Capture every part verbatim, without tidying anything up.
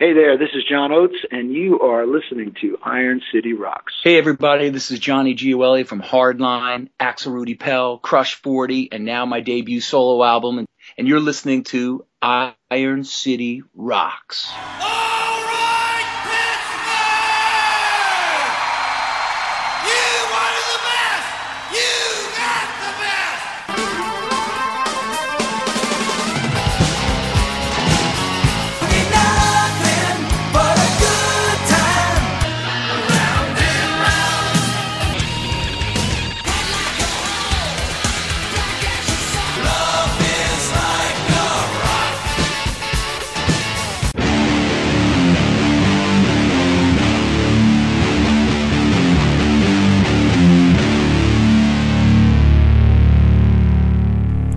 Hey there, this is John Oates, and you are listening to Iron City Rocks. Hey everybody, this is Johnny Gioeli from Hardline, Axel Rudi Pell, Crush forty, and now my debut solo album, and, and you're listening to Iron City Rocks. Oh!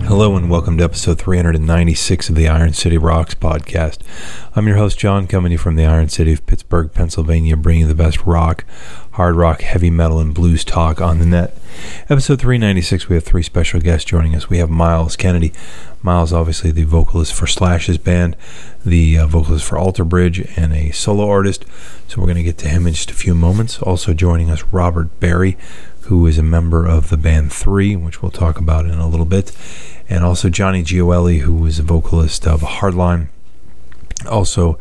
Hello and welcome to episode three ninety-six of the Iron City Rocks podcast. I'm your host, John, coming to you from the Iron City of Pittsburgh, Pennsylvania, bringing the best rock, hard rock, heavy metal, and blues talk on the net. Episode three ninety-six, we have three special guests joining us. We have Myles Kennedy. Myles, obviously the vocalist for Slash's band, the uh, vocalist for Alter Bridge, and a solo artist. So we're going to get to him in just a few moments. Also joining us, Robert Berry, who is a member of the band Three, which we'll talk about in a little bit. And also Johnny Gioeli, who is a vocalist of Hardline, also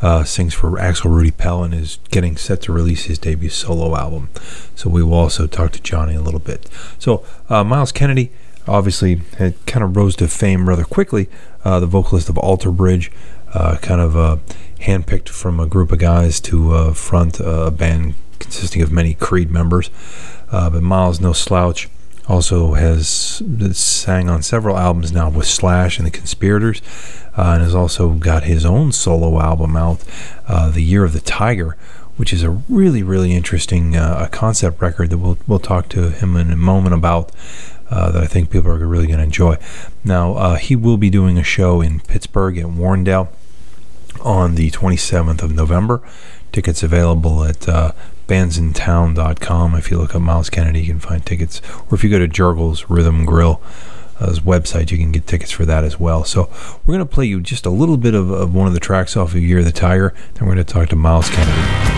uh, sings for Axel Rudi Pell and is getting set to release his debut solo album. So we will also talk to Johnny a little bit. So uh, Myles Kennedy, obviously, had kind of rose to fame rather quickly, uh, the vocalist of Alter Bridge, uh, kind of uh, handpicked from a group of guys to uh, front a band consisting of many Creed members. Uh, but Myles, no slouch, also has sang on several albums now with Slash and the Conspirators, uh, and has also got his own solo album out, uh, The Year of the Tiger, which is a really, really interesting uh, concept record that we'll we'll talk to him in a moment about, uh, that I think people are really going to enjoy. Now, uh, he will be doing a show in Pittsburgh at Warrendale on the twenty-seventh of November. Tickets available at uh, bands in town dot com. If you look up Myles Kennedy, you can find tickets. Or if you go to Jergel's Rhythm Grille uh, website, you can get tickets for that as well. So we're going to play you just a little bit of, of one of the tracks off of Year of the Tiger, then we're going to talk to Myles Kennedy.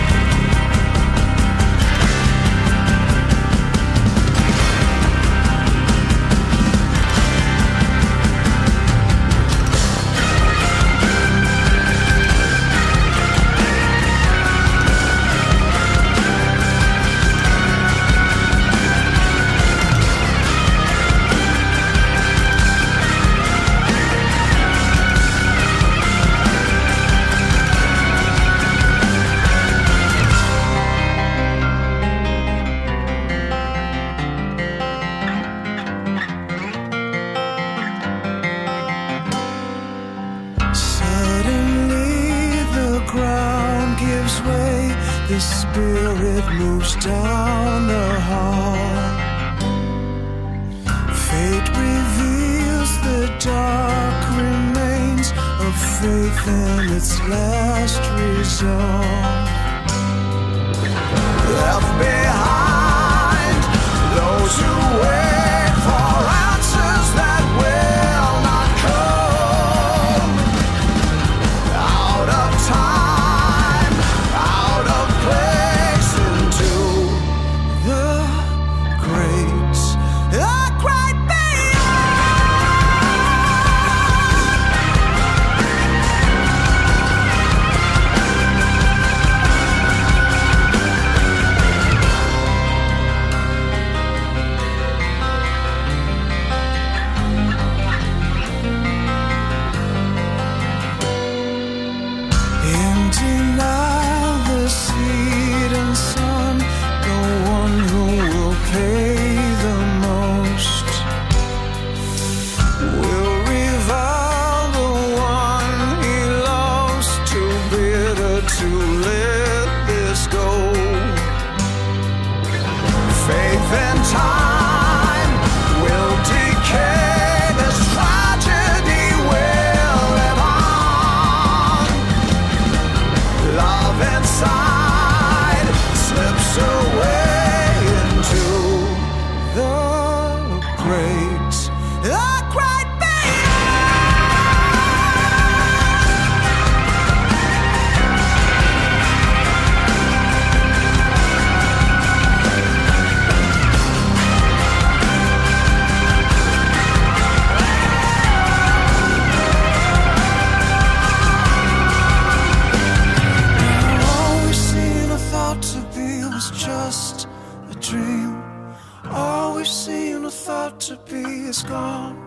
gone.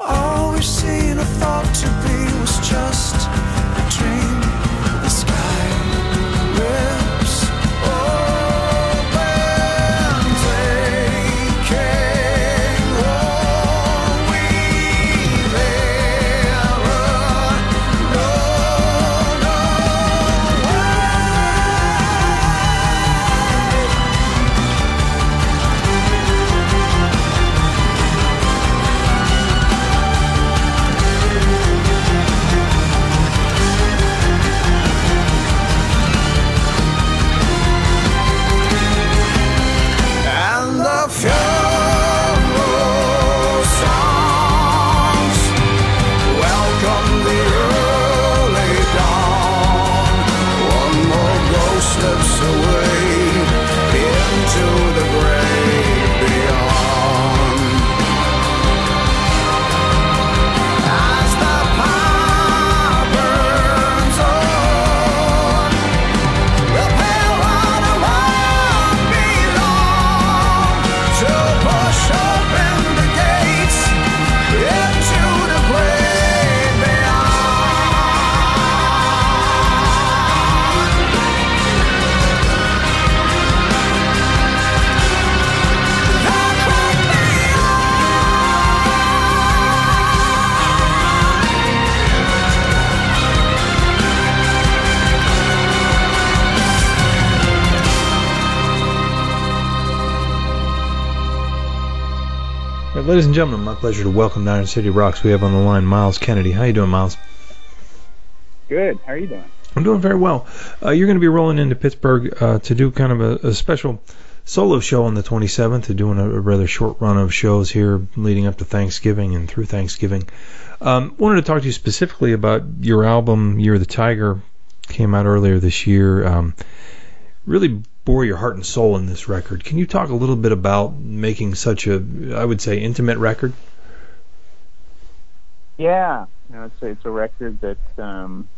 All we've seen or thought to be was just a dream. The sky rips open, taking all we've Ladies and gentlemen, my pleasure to welcome to Iron City Rocks. We have on the line Myles Kennedy. How you doing, Myles? Good. How are you doing? I'm doing very well. Uh, you're going to be rolling into Pittsburgh uh, to do kind of a, a special solo show on the twenty-seventh. You're doing a, a rather short run of shows here leading up to Thanksgiving and through Thanksgiving. Um, wanted to talk to you specifically about your album, Year of the Tiger, came out earlier this year. Um, really bore your heart and soul in this record. Can you talk a little bit about making such a, I would say, intimate record? Yeah, you know, it's, it's a record that um,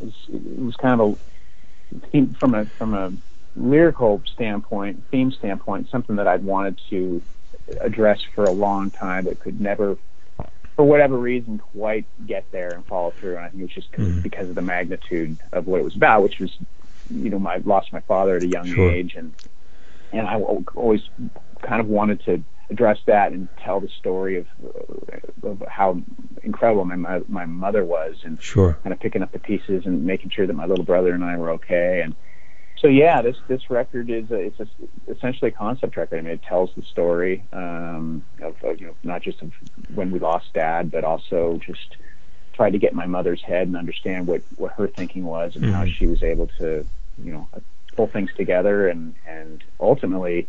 is, it was kind of a from a from a lyrical standpoint, theme standpoint, something that I'd wanted to address for a long time, but could never, for whatever reason, quite get there and follow through. And I think it's just mm-hmm. because of the magnitude of what it was about, which was, you know, I lost my father at a young sure. age, and and I always kind of wanted to address that and tell the story of, of how incredible my my mother was, and sure. kind of picking up the pieces and making sure that my little brother and I were okay. And so, yeah, this this record is a, it's a, essentially a concept record. I mean, it tells the story um, of, of you know, not just of when we lost Dad, but also just tried to get my mother's head and understand what, what her thinking was and mm-hmm. how she was able to, you know, pull things together and, and ultimately,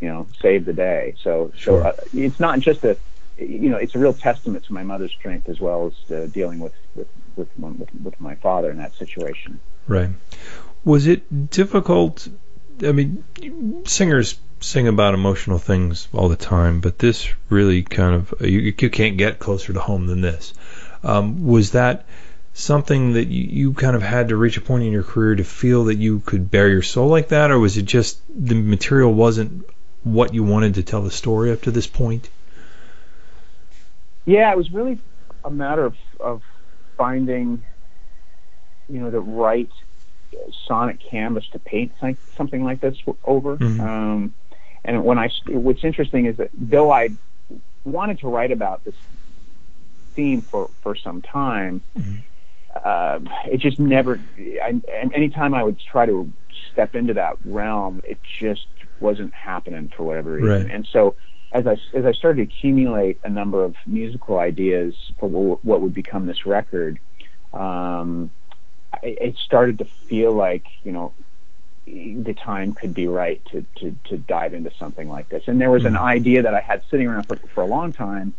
you know, save the day. So, sure. so uh, it's not just a, you know, it's a real testament to my mother's strength as well as uh, dealing with with with, one, with with my father in that situation. Right. Was it difficult? I mean, singers sing about emotional things all the time, but this really kind of, you, you can't get closer to home than this. Um, was that something that you, you kind of had to reach a point in your career to feel that you could bare your soul like that, or was it just the material wasn't what you wanted to tell the story up to this point? Yeah, it was really a matter of, of finding, you know, the right sonic canvas to paint something like this over. Mm-hmm. Um, and when I, what's interesting is that though I wanted to write about this theme for, for some time, mm-hmm. uh, it just never, I, anytime I would try to step into that realm, it just wasn't happening for whatever reason. Right. And so as I, as I started to accumulate a number of musical ideas for w- what would become this record, um, I, it started to feel like, you know, the time could be right to, to, to dive into something like this. And there was mm-hmm. an idea that I had sitting around for, for a long time,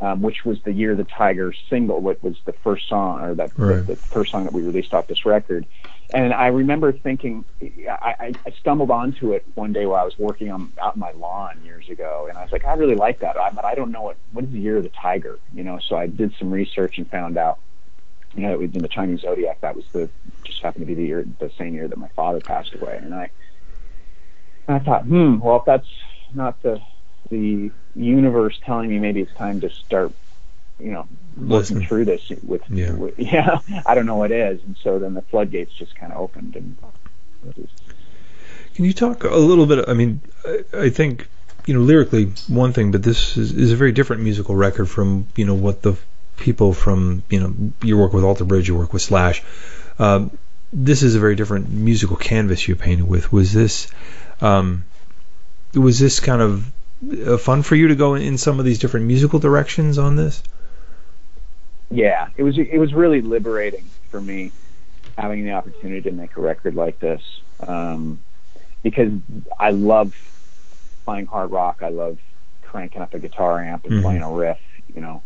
Um, which was the Year of the Tiger single, what was the first song, or that, right. the, the first song that we released off this record. And I remember thinking, I, I stumbled onto it one day while I was working on out on my lawn years ago, and I was like, I really like that, but I don't know what what is the Year of the Tiger, you know. So I did some research and found out, you know, it was in the Chinese zodiac. That was the just happened to be the year, the same year that my father passed away, and I, and I thought, hmm, well, if that's not the the universe telling me maybe it's time to start, you know, working Listen. through this with yeah. with yeah I don't know what is, and so then the floodgates just kind of opened. And can you talk a little bit, I mean, I, I think, you know, lyrically one thing, but this is, is a very different musical record from, you know, what the people from, you know, your work with Alter Bridge, your work with Slash, um, this is a very different musical canvas you painted with. Was this um, was this kind of uh, fun for you to go in, in some of these different musical directions on this? Yeah, it was it was really liberating for me having the opportunity to make a record like this, um, because I love playing hard rock. I love cranking up a guitar amp and mm-hmm. playing a riff, you know.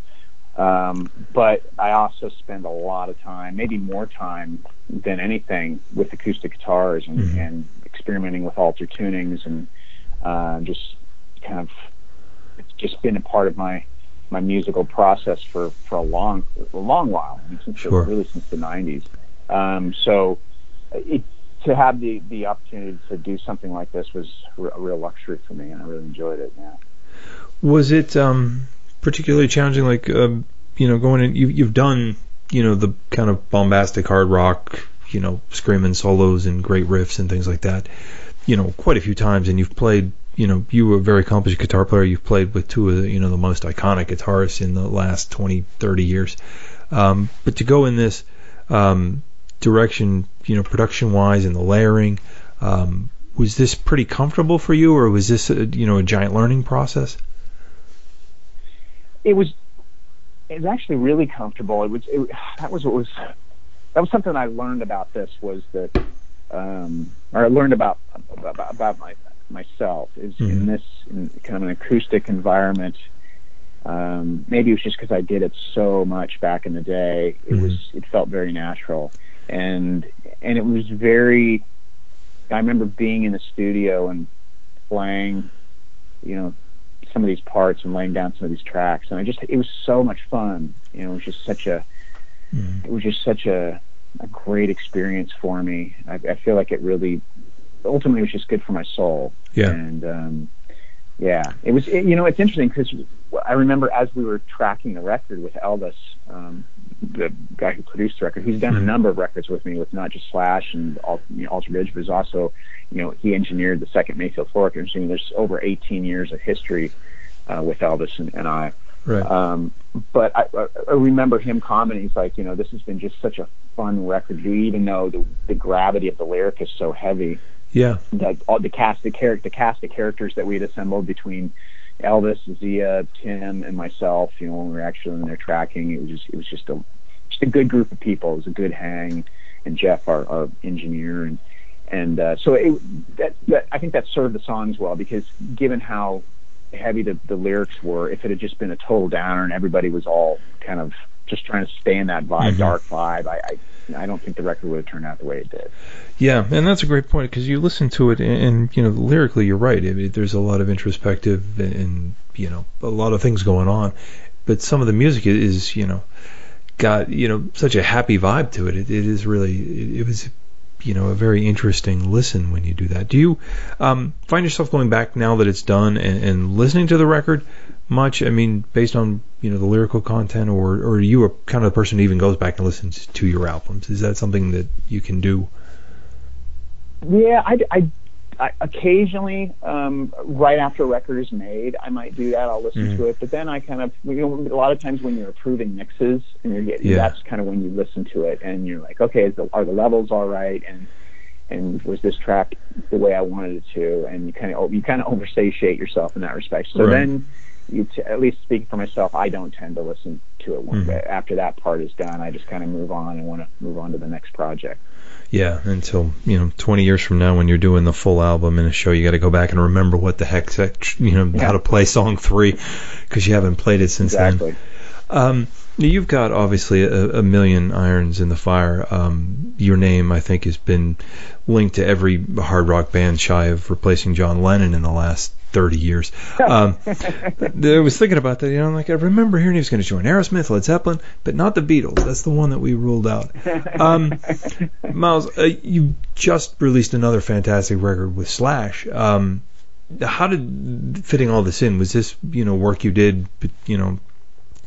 Um, but I also spend a lot of time, maybe more time than anything, with acoustic guitars and, mm-hmm. and experimenting with alter tunings, and uh, just kind of, it's just been a part of my, my musical process for, for a long a long while, I mean, since sure. the, really since the nineties. Um, so it, to have the, the opportunity to do something like this was a real luxury for me, and I really enjoyed it. Yeah. Was it... Um particularly challenging, like um, you know, going in, you, you've done, you know, the kind of bombastic hard rock, you know, screaming solos and great riffs and things like that, you know, quite a few times, and you've played, you know, you were a very accomplished guitar player, you've played with two of the, you know, the most iconic guitarists in the last twenty, thirty years, um, but to go in this um, direction, you know, production wise and the layering, um, was this pretty comfortable for you, or was this a, you know, a giant learning process? It was, it was actually really comfortable. It was it, that was what was that was something I learned about this was that, um, or I learned about about, about my, myself is mm-hmm. in this in kind of an acoustic environment. Um, maybe it was just because I did it so much back in the day. It mm-hmm. was it felt very natural, and and it was very. I remember being in the studio and playing, you know, some of these parts and laying down some of these tracks, and I just it was so much fun, you know. It was just such a mm. it was just such a, a great experience for me. I, I feel like it really ultimately it was just good for my soul. Yeah. And um, yeah, it was it, you know, it's interesting because I remember as we were tracking the record with Elvis, um, the guy who produced the record, who's done mm. a number of records with me, with not just Slash and you know, Alter Bridge, but also, you know, he engineered the second Mayfield Floor. I mean, there's over eighteen years of history uh, with Elvis and, and I. Right. Um, but I, I remember him commenting, he's like, you know, this has been just such a fun record, even though the, the gravity of the lyric is so heavy. Yeah. That all the cast, the character, the cast of characters that we'd assembled between Elvis, Zia, Tim, and myself, you know, when we were actually in there tracking, it was just, it was just a, just a good group of people. It was a good hang, and Jeff, our, our engineer, and and uh, so it, that, that I think that served the songs well, because given how heavy the, the lyrics were, if it had just been a total downer and everybody was all kind of just trying to stay in that vibe, mm-hmm. dark vibe, I, I I don't think the record would have turned out the way it did. Yeah, and that's a great point, because you listen to it, and, and you know, lyrically, you're right. I mean, there's a lot of introspective and, and you know, a lot of things going on, but some of the music is, you know, got, you know, such a happy vibe to it. It, it is really, it, it was, you know, a very interesting listen when you do that. Do you um, find yourself going back now that it's done and, and listening to the record much? I mean, based on, you know, the lyrical content, or, or are you a kind of the person who even goes back and listens to your albums? Is that something that you can do? Yeah, I, I, I occasionally, um, right after a record is made, I might do that. I'll listen mm-hmm. to it, but then I kind of, you know, a lot of times when you're approving mixes and you're getting, yeah. that's kind of when you listen to it and you're like, okay, is the, are the levels all right? And and was this track the way I wanted it to? And you kind of you kind of oversatiate yourself in that respect. So right. then, you t- at least speaking for myself, I don't tend to listen to it one mm-hmm. day. After that part is done, I just kind of move on and want to move on to the next project. Yeah, until, you know, twenty years from now when you're doing the full album in a show, you got to go back and remember what the heck, you know, yeah. how to play song three, because you haven't played it since exactly. then. Um, you've got obviously a, a million irons in the fire. Um, your name, I think, has been linked to every hard rock band shy of replacing John Lennon in the last thirty years. Um, I was thinking about that, you know, like I remember hearing he was going to join Aerosmith, Led Zeppelin, but not the Beatles. That's the one that we ruled out. Um, Myles, uh, you just released another fantastic record with Slash. Um, how did fitting all this in? Was this, you know, work you did, you know,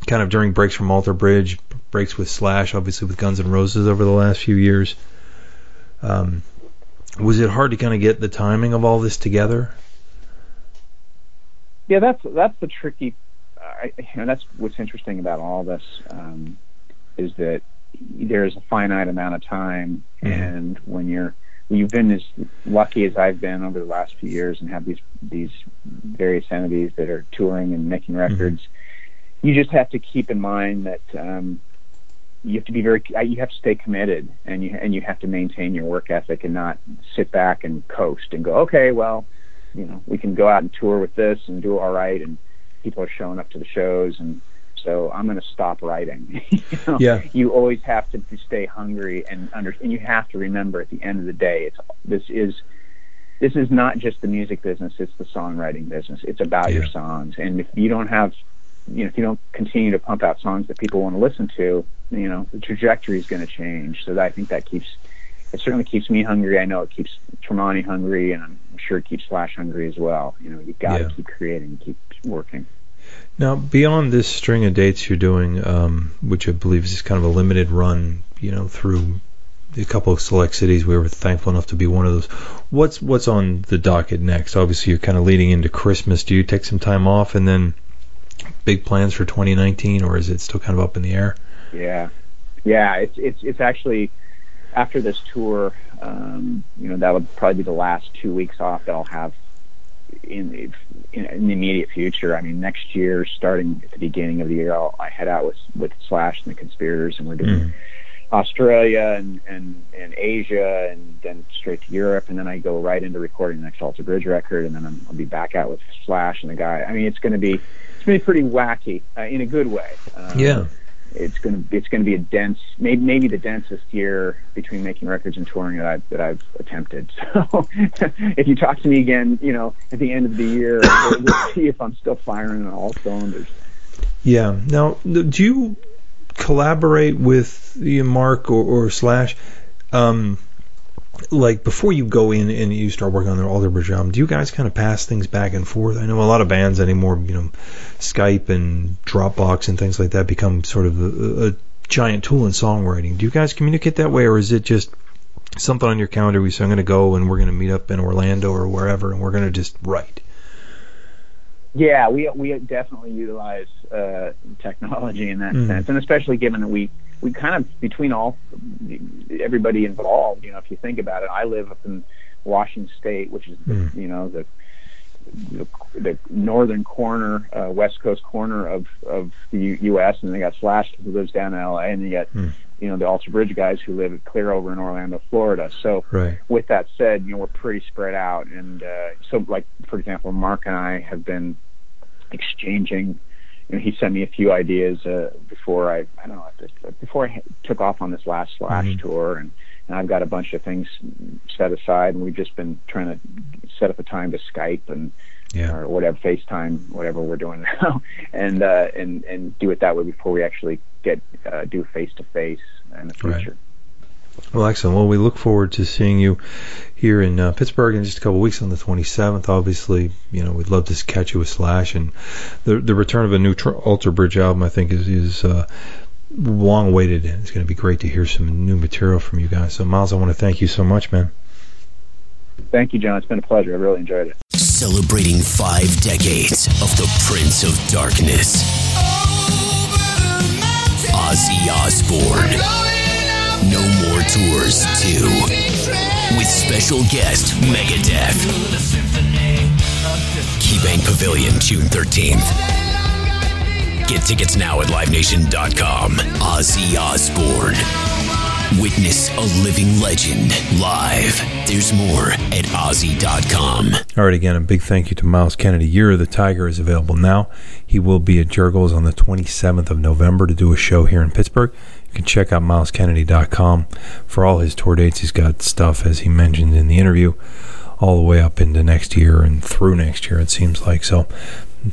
kind of during breaks from Alter Bridge, breaks with Slash, obviously with Guns N' Roses over the last few years? Um, was it hard to kind of get the timing of all this together? Yeah, that's that's the tricky. I, you know, that's what's interesting about all this, um, is that there's a finite amount of time, mm-hmm. and when you're when you've been as lucky as I've been over the last few years and have these these various entities that are touring and making records. Mm-hmm. You just have to keep in mind that um, you have to be very, you have to stay committed, and you and you have to maintain your work ethic and not sit back and coast and go, okay, well, you know, we can go out and tour with this and do all right, and people are showing up to the shows, and so I'm going to stop writing. You know? Yeah. You always have to stay hungry and under, and you have to remember at the end of the day, it's this is. This is not just the music business; it's the songwriting business. It's about yeah. your songs, and if you don't have you know, if you don't continue to pump out songs that people want to listen to, you know, the trajectory is going to change. So that, I think that keeps, it certainly keeps me hungry. I know it keeps Tremonti hungry, and I'm sure it keeps Slash hungry as well. You know, you've got yeah. to keep creating, keep working. Now, beyond this string of dates you're doing, um, which I believe is kind of a limited run, you know, through a couple of select cities, we were thankful enough to be one of those. What's, what's on the docket next? Obviously, you're kind of leading into Christmas. Do you take some time off and then big plans for twenty nineteen, or is it still kind of up in the air? Yeah, yeah. It's it's it's actually after this tour, um, you know, that would probably be the last two weeks off that I'll have in the, in, in the immediate future. I mean, next year, starting at the beginning of the year, I'll I head out with with Slash and the Conspirators, and we're doing mm. Australia and, and and Asia, and then straight to Europe, and then I go right into recording the next Alter Bridge record, and then I'm, I'll be back out with Slash and the guy. I mean, it's going to be. It's been pretty wacky, uh, in a good way. Um, yeah, it's gonna it's gonna be a dense, maybe maybe the densest year between making records and touring that I've that I've attempted. So if you talk to me again, you know, at the end of the year, we'll, we'll see if I'm still firing on all cylinders. Yeah. Now, do you collaborate with Mark or, or Slash? Um, Like, before you go in and you start working on their Alter Bridge album, do you guys kind of pass things back and forth? I know a lot of bands anymore, you know, Skype and Dropbox and things like that become sort of a, a giant tool in songwriting. Do you guys communicate that way, or is it just something on your calendar? We say, I'm going to go and we're going to meet up in Orlando or wherever, and we're going to just write? Yeah, we we definitely utilize uh, technology in that mm. sense, and especially given that we. We kind of, between all, everybody involved, you know, if you think about it, I live up in Washington State, which is, the, mm. you know, the, the the northern corner, uh, west coast corner of, of the U- U.S., and then you got Slash, who lives down in L A, and you got, mm. you know, the Alter Bridge guys who live clear over in Orlando, Florida. So right. with that said, you know, we're pretty spread out. And uh, so, like, for example, Mark and I have been exchanging. You know, he sent me a few ideas uh, before I, I don't know, before I took off on this last Slash mm-hmm. tour, and, and I've got a bunch of things set aside, and we've just been trying to set up a time to Skype and yeah. or whatever, FaceTime, whatever we're doing now, and uh, and and do it that way before we actually get uh, do face to face in the future. Right. Well, excellent. Well, we look forward to seeing you here in uh, Pittsburgh in just a couple of weeks on the twenty-seventh. Obviously, you know, we'd love to catch you with Slash, and the the return of a new tr- Alter Bridge album, I think, is, is uh, long awaited, and it's going to be great to hear some new material from you guys. So, Myles, I want to thank you so much, man. Thank you, John. It's been a pleasure. I really enjoyed it. Celebrating five decades of the Prince of Darkness, Ozzy Osbourne. No More Tours two, with special guest Megadeth. KeyBank Pavilion, June thirteenth. Get tickets now at Live Nation dot com. Ozzy Osbourne. Witness a living legend live. There's more at Ozzy dot com. All right, again, a big thank you to Myles Kennedy. Year of the Tiger is available now. He will be at Jergel's on the twenty-seventh of November to do a show here in Pittsburgh. You can check out Myles Kennedy dot com for all his tour dates. He's got stuff, as he mentioned in the interview, all the way up into next year and through next year, it seems like. So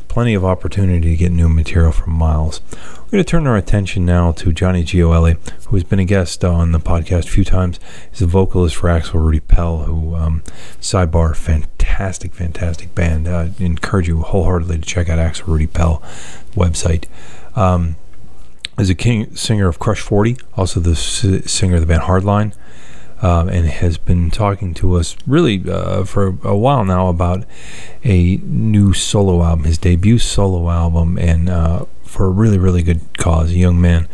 plenty of opportunity to get new material from Myles. We're going to turn our attention now to Johnny Gioeli, who has been a guest on the podcast a few times. He's a vocalist for Axel Rudi Pell, who, um, sidebar, fantastic. fantastic, fantastic band. Uh, I encourage you wholeheartedly to check out Axel Rudi Pell website. Um, is a king singer of Crush forty, also the s- singer of the band Hardline, um, and has been talking to us really uh, for a while now about a new solo album, his debut solo album, and uh, for a really, really good cause. A young man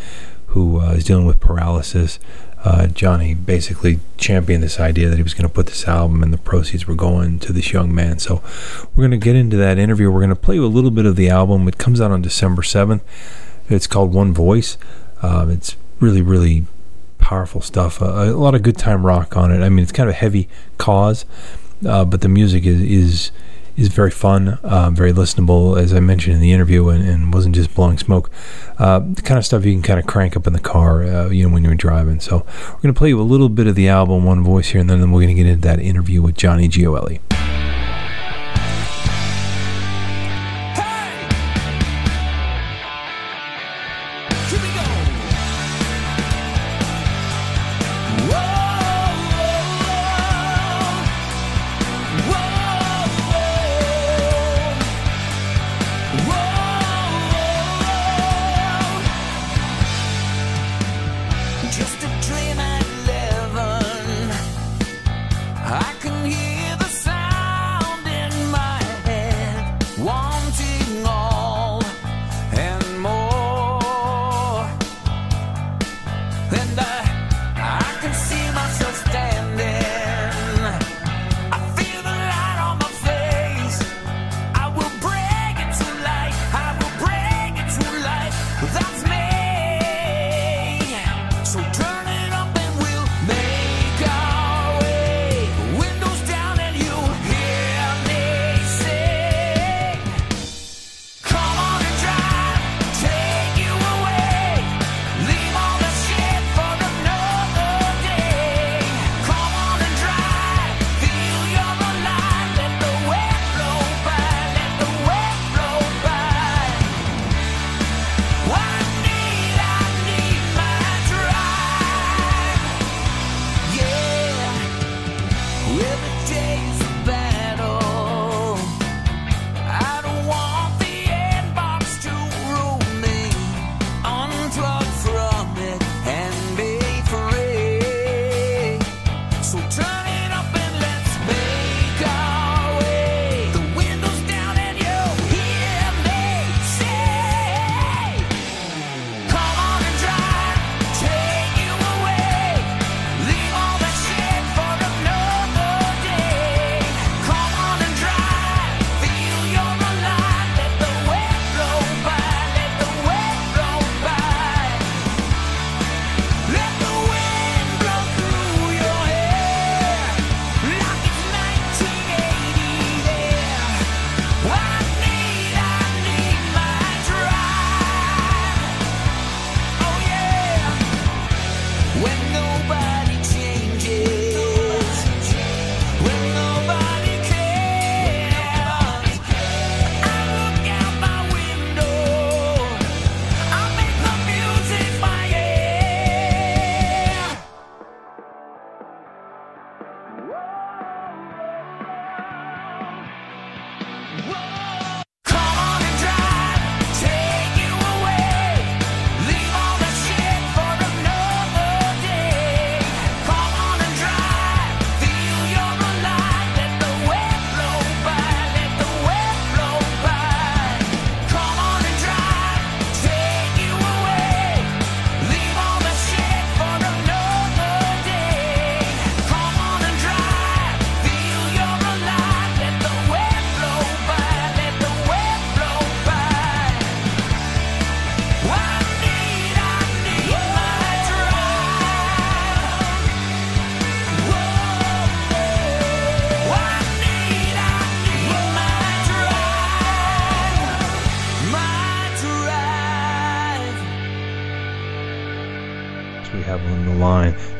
who uh, is dealing with paralysis. Uh, Johnny basically championed this idea that he was going to put this album, and the proceeds were going to this young man. So we're going to get into that interview. We're going to play you a little bit of the album. It comes out on December seventh. It's called One Voice. Um, it's really, really powerful stuff. Uh, a lot of good time rock on it. I mean, it's kind of a heavy cause, uh, but the music is is, is very fun, uh, very listenable, as I mentioned in the interview, and, and wasn't just blowing smoke. Uh, the kind of stuff you can kind of crank up in the car, uh, you know, when you're driving. So we're going to play you a little bit of the album One Voice here, and then we're going to get into that interview with Johnny Gioeli.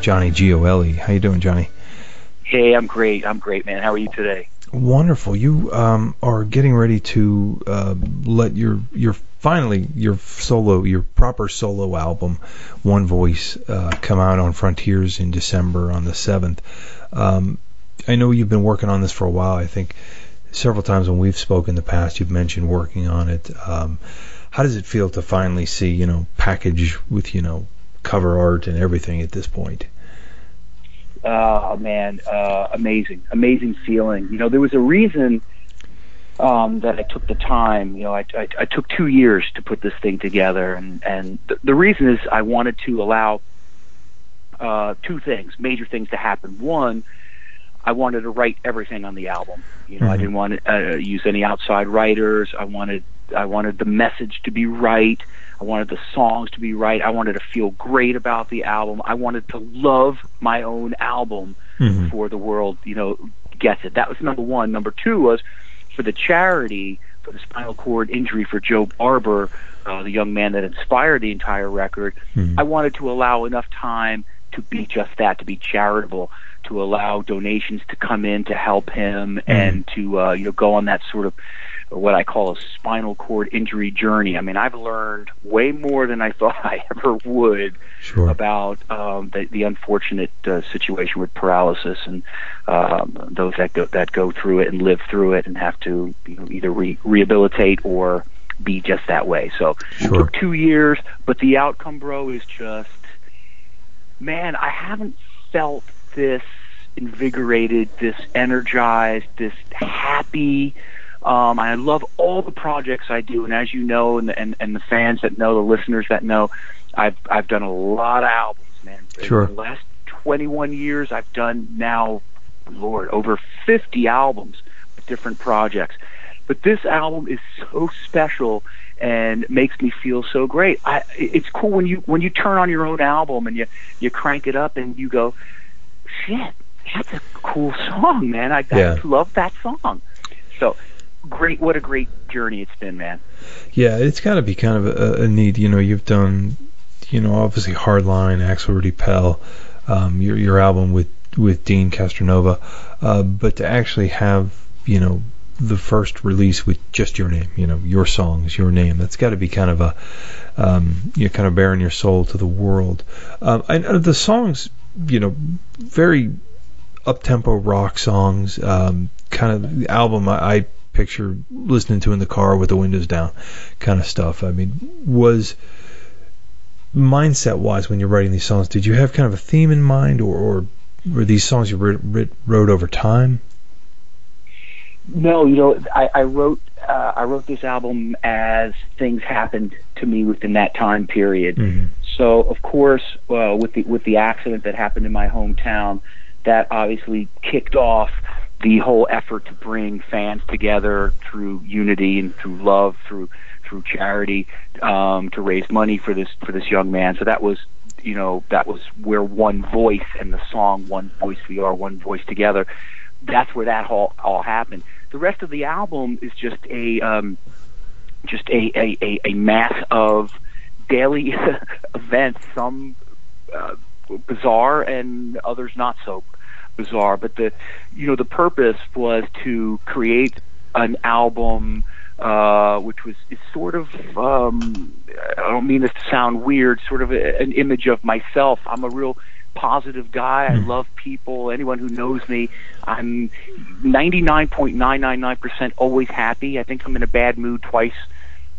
Johnny Gioeli. How you doing, Johnny? Hey, I'm great. I'm great, man. How are you today? Wonderful. You um, are getting ready to uh, let your your finally your solo your proper solo album, One Voice, uh, come out on Frontiers in December on the seventh. Um, I know you've been working on this for a while. I think several times when we've spoken in the past, you've mentioned working on it. Um, how does it feel to finally see, you know, package with, you know, cover art and everything at this point? Oh, man, uh, amazing, amazing feeling. You know, there was a reason um, that I took the time. You know, I, I, I took two years to put this thing together, and, and th- the reason is I wanted to allow uh, two things, major things to happen. One, I wanted to write everything on the album. You know, mm-hmm. I didn't want to uh, use any outside writers. I wanted, I wanted the message to be right. I wanted the songs to be right. I wanted to feel great about the album. I wanted to love my own album mm-hmm. before the world, you know, gets it. That was number one. Number two was for the charity, for the spinal cord injury for Joe Barber, uh, the young man that inspired the entire record. Mm-hmm. I wanted to allow enough time to be just that, to be charitable, to allow donations to come in to help him mm-hmm. and to, uh, you know, go on that sort of, or what I call a spinal cord injury journey. I mean, I've learned way more than I thought I ever would sure. about um, the, the unfortunate uh, situation with paralysis and um, those that go, that go through it and live through it and have to, you know, either re- rehabilitate or be just that way. So sure. it took two years, but the outcome, bro, is just, man, I haven't felt this invigorated, this energized, this happy. Um, I love all the projects I do, and as you know, and the, and, and the fans that know, the listeners that know, I've I've done a lot of albums, man. Sure. In the last twenty-one years, I've done now, Lord, over fifty albums with different projects. But this album is so special and makes me feel so great. I, it's cool when you when you turn on your own album and you you crank it up and you go, shit, that's a cool song, man. I, yeah. I love that song. So. Great! What a great journey it's been, man. Yeah, it's got to be kind of a, a neat. You know, you've done, you know, obviously Hardline, Axel Rudi Pell, um, your your album with with Dean Castronova, uh, but to actually have, you know, the first release with just your name, you know, your songs, your name. That's got to be kind of a, um, you're kind of bearing your soul to the world. Um, and the songs, you know, very up-tempo rock songs. Um, kind of the album I. I picture listening to in the car with the windows down kind of stuff. I mean, was mindset wise when you're writing these songs, did you have kind of a theme in mind, or, or were these songs you wrote, wrote over time? No, you know, I, I wrote uh, I wrote this album as things happened to me within that time period. Mm-hmm. So of course uh, with the with the accident that happened in my hometown, that obviously kicked off the whole effort to bring fans together through unity and through love, through through charity, um, to raise money for this for this young man. So that was, you know, that was where One Voice and the song One Voice, We Are One Voice Together. That's where that all all happened. The rest of the album is just a um, just a, a, a, a mass of daily events, some uh, bizarre and others not so bizarre, but the, you know, the purpose was to create an album, uh, which was it's sort of, um, I don't mean this to sound weird, sort of a, an image of myself. I'm a real positive guy. I love people. Anyone who knows me, I'm ninety-nine point nine nine nine percent always happy. I think I'm in a bad mood twice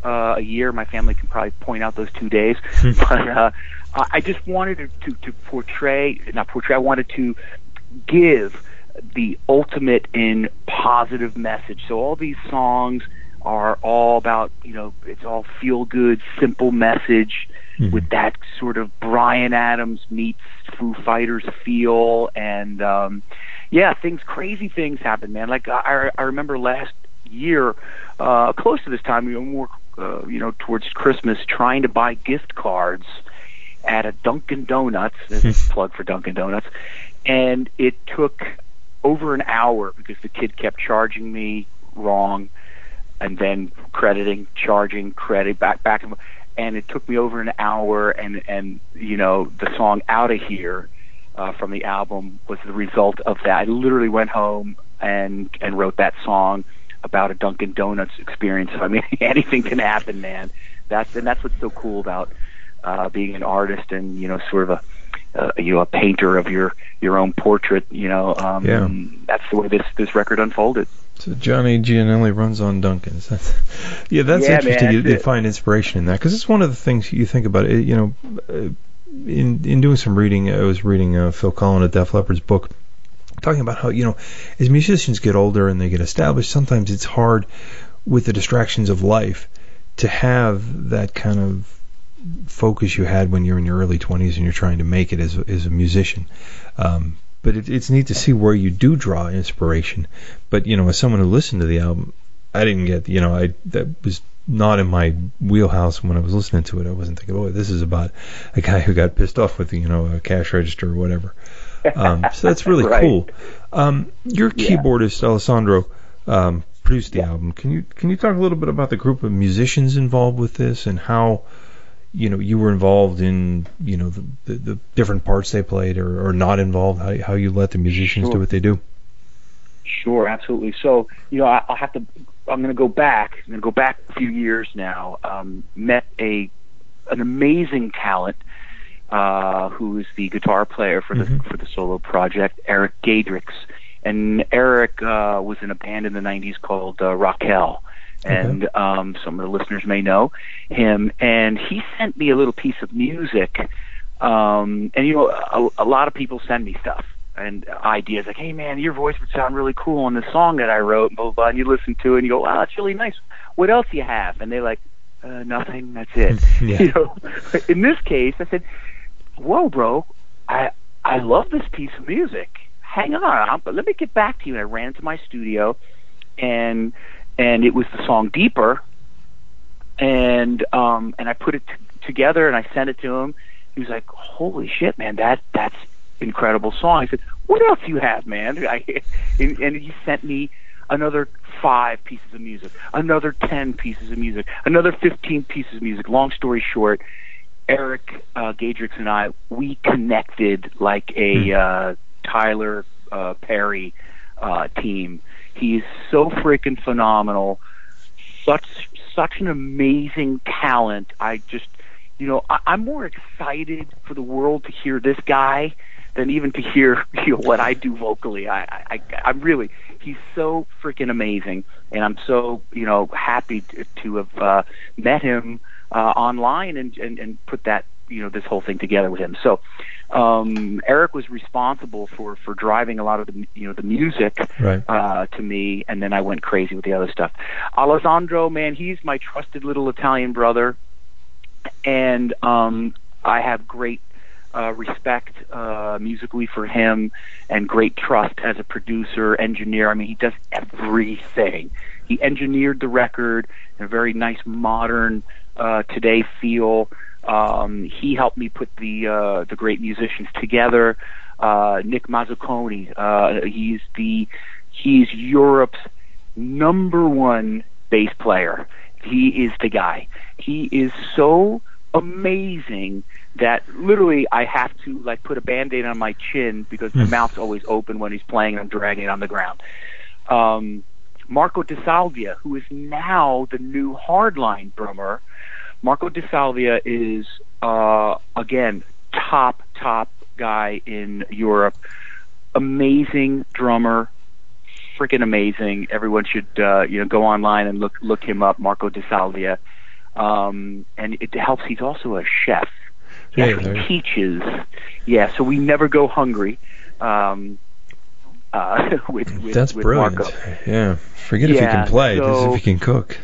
uh, a year. My family can probably point out those two days, but uh, I just wanted to, to portray, not portray, I wanted to give the ultimate in positive message. So all these songs are all about, you know, it's all feel good, simple message mm-hmm. with that sort of Bryan Adams meets Foo Fighters feel. And um, yeah, things, crazy things happen, man. Like I, I remember last year, uh, close to this time, you know, more, uh, you know, towards Christmas, trying to buy gift cards at a Dunkin' Donuts. This is a plug for Dunkin' Donuts. And it took over an hour because the kid kept charging me wrong, and then crediting, charging, credit back, back, and, and it took me over an hour. And, and you know, the song "Out of Here" uh, from the album was the result of that. I literally went home and and wrote that song about a Dunkin' Donuts experience. So, I mean, anything can happen, man. That's and that's what's so cool about uh, being an artist and, you know, sort of a uh, you know a painter of your your own portrait, you know. Um, yeah. And that's the way this, this record unfolded. So Johnny Gioeli runs on Duncan's. That's, yeah, that's yeah, interesting. You, you find inspiration in that, because it's one of the things you think about. It, you know, in in doing some reading, I was reading uh, Phil Collin of Def Leppard's book, talking about how, you know, as musicians get older and they get established, sometimes it's hard with the distractions of life to have that kind of focus you had when you're in your early twenties and you're trying to make it as a, as a musician. Um, but it, it's neat to see where you do draw inspiration. But, you know, as someone who listened to the album, I didn't get, you know, I that was not in my wheelhouse when I was listening to it. I wasn't thinking, oh, this is about a guy who got pissed off with, you know, a cash register or whatever. Um, so that's really right. cool. Um, your yeah. keyboardist, Alessandro, um, produced the yeah. album. Can you can you talk a little bit about the group of musicians involved with this and how, you know, you were involved in, you know, the, the, the different parts they played or, or not involved, how, how you let the musicians sure. do what they do? Sure, absolutely. So, you know, I, I'll have to, I'm going to go back, I'm going to go back a few years now, um, met a an amazing talent uh, who is the guitar player for the mm-hmm. for the solo project, Eric Gadrix. And Eric uh, was in a band in the nineties called uh, Raquel. And okay. um, some of the listeners may know him. And he sent me a little piece of music. Um, and, you know, a, a lot of people send me stuff and ideas like, hey, man, your voice would sound really cool on this song that I wrote, and blah, blah, blah. And you listen to it and you go, wow, that's really nice. What else do you have? And they're like, uh, nothing, that's it. yeah. You know, in this case, I said, whoa, bro, I, I love this piece of music. Hang on, I'll, let me get back to you. And I ran into my studio, and and it was the song Deeper, and um, and I put it t- together and I sent it to him. He was like, holy shit, man, that that's incredible song. I said, what else do you have, man? I, and, and he sent me another five pieces of music, another ten pieces of music, another fifteen pieces of music. Long story short, Eric uh, Gadrix and I, we connected like a uh, Tyler uh, Perry uh, team. He's so freaking phenomenal, such such an amazing talent. I just, you know, I, I'm more excited for the world to hear this guy than even to hear, you know, what I do vocally. I, I, I'm really, he's so freaking amazing, and I'm so, you know, happy to, to have uh, met him uh, online and, and, and put that, you know, this whole thing together with him. So um, Eric was responsible for, for driving a lot of the, you know, the music right. uh, to me, and then I went crazy with the other stuff. Alessandro, man, he's my trusted little Italian brother, and um, I have great uh, respect uh, musically for him and great trust as a producer, engineer. I mean, he does everything. He engineered the record in a very nice, modern, uh, today feel. Um, he helped me put the uh, the great musicians together. Uh, Nick Mazzucconi, uh, he's the he's Europe's number one bass player. He is the guy. He is so amazing that literally I have to like put a Band-Aid on my chin because my mouth's always open when he's playing and I'm dragging it on the ground. Um, Marco De Salvia, who is now the new Hardline drummer. Marco De Salvia is, uh, again, top, top guy in Europe. Amazing drummer, freaking amazing. Everyone should, uh, you know, go online and look look him up, Marco De Salvia. Um, and it helps. He's also a chef. He hey, actually hey. teaches. Yeah, so we never go hungry. Um, uh, with, with, That's with brilliant. Marco. Yeah, forget yeah, if you can play, so, just if you can cook.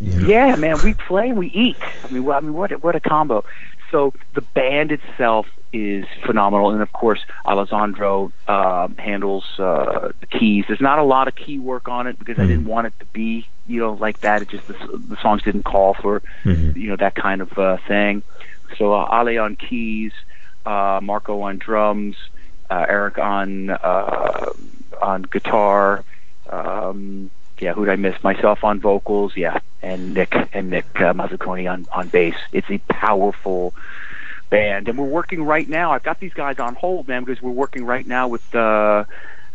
Yeah. yeah, man, we play and we eat. I mean, well, I mean, what a, what a combo! So the band itself is phenomenal, and of course, Alessandro uh, handles uh, the keys. There's not a lot of key work on it because mm-hmm. I didn't want it to be, you know, like that. It just the, the songs didn't call for, mm-hmm. you know, that kind of uh, thing. So uh, Ale on keys, uh, Marco on drums, uh, Eric on uh, on guitar. Um, Yeah, who'd I miss? Myself on vocals, yeah, and Nick and Nick uh, Mazzucconi on, on bass. It's a powerful band, and we're working right now. I've got these guys on hold, man, because we're working right now with uh,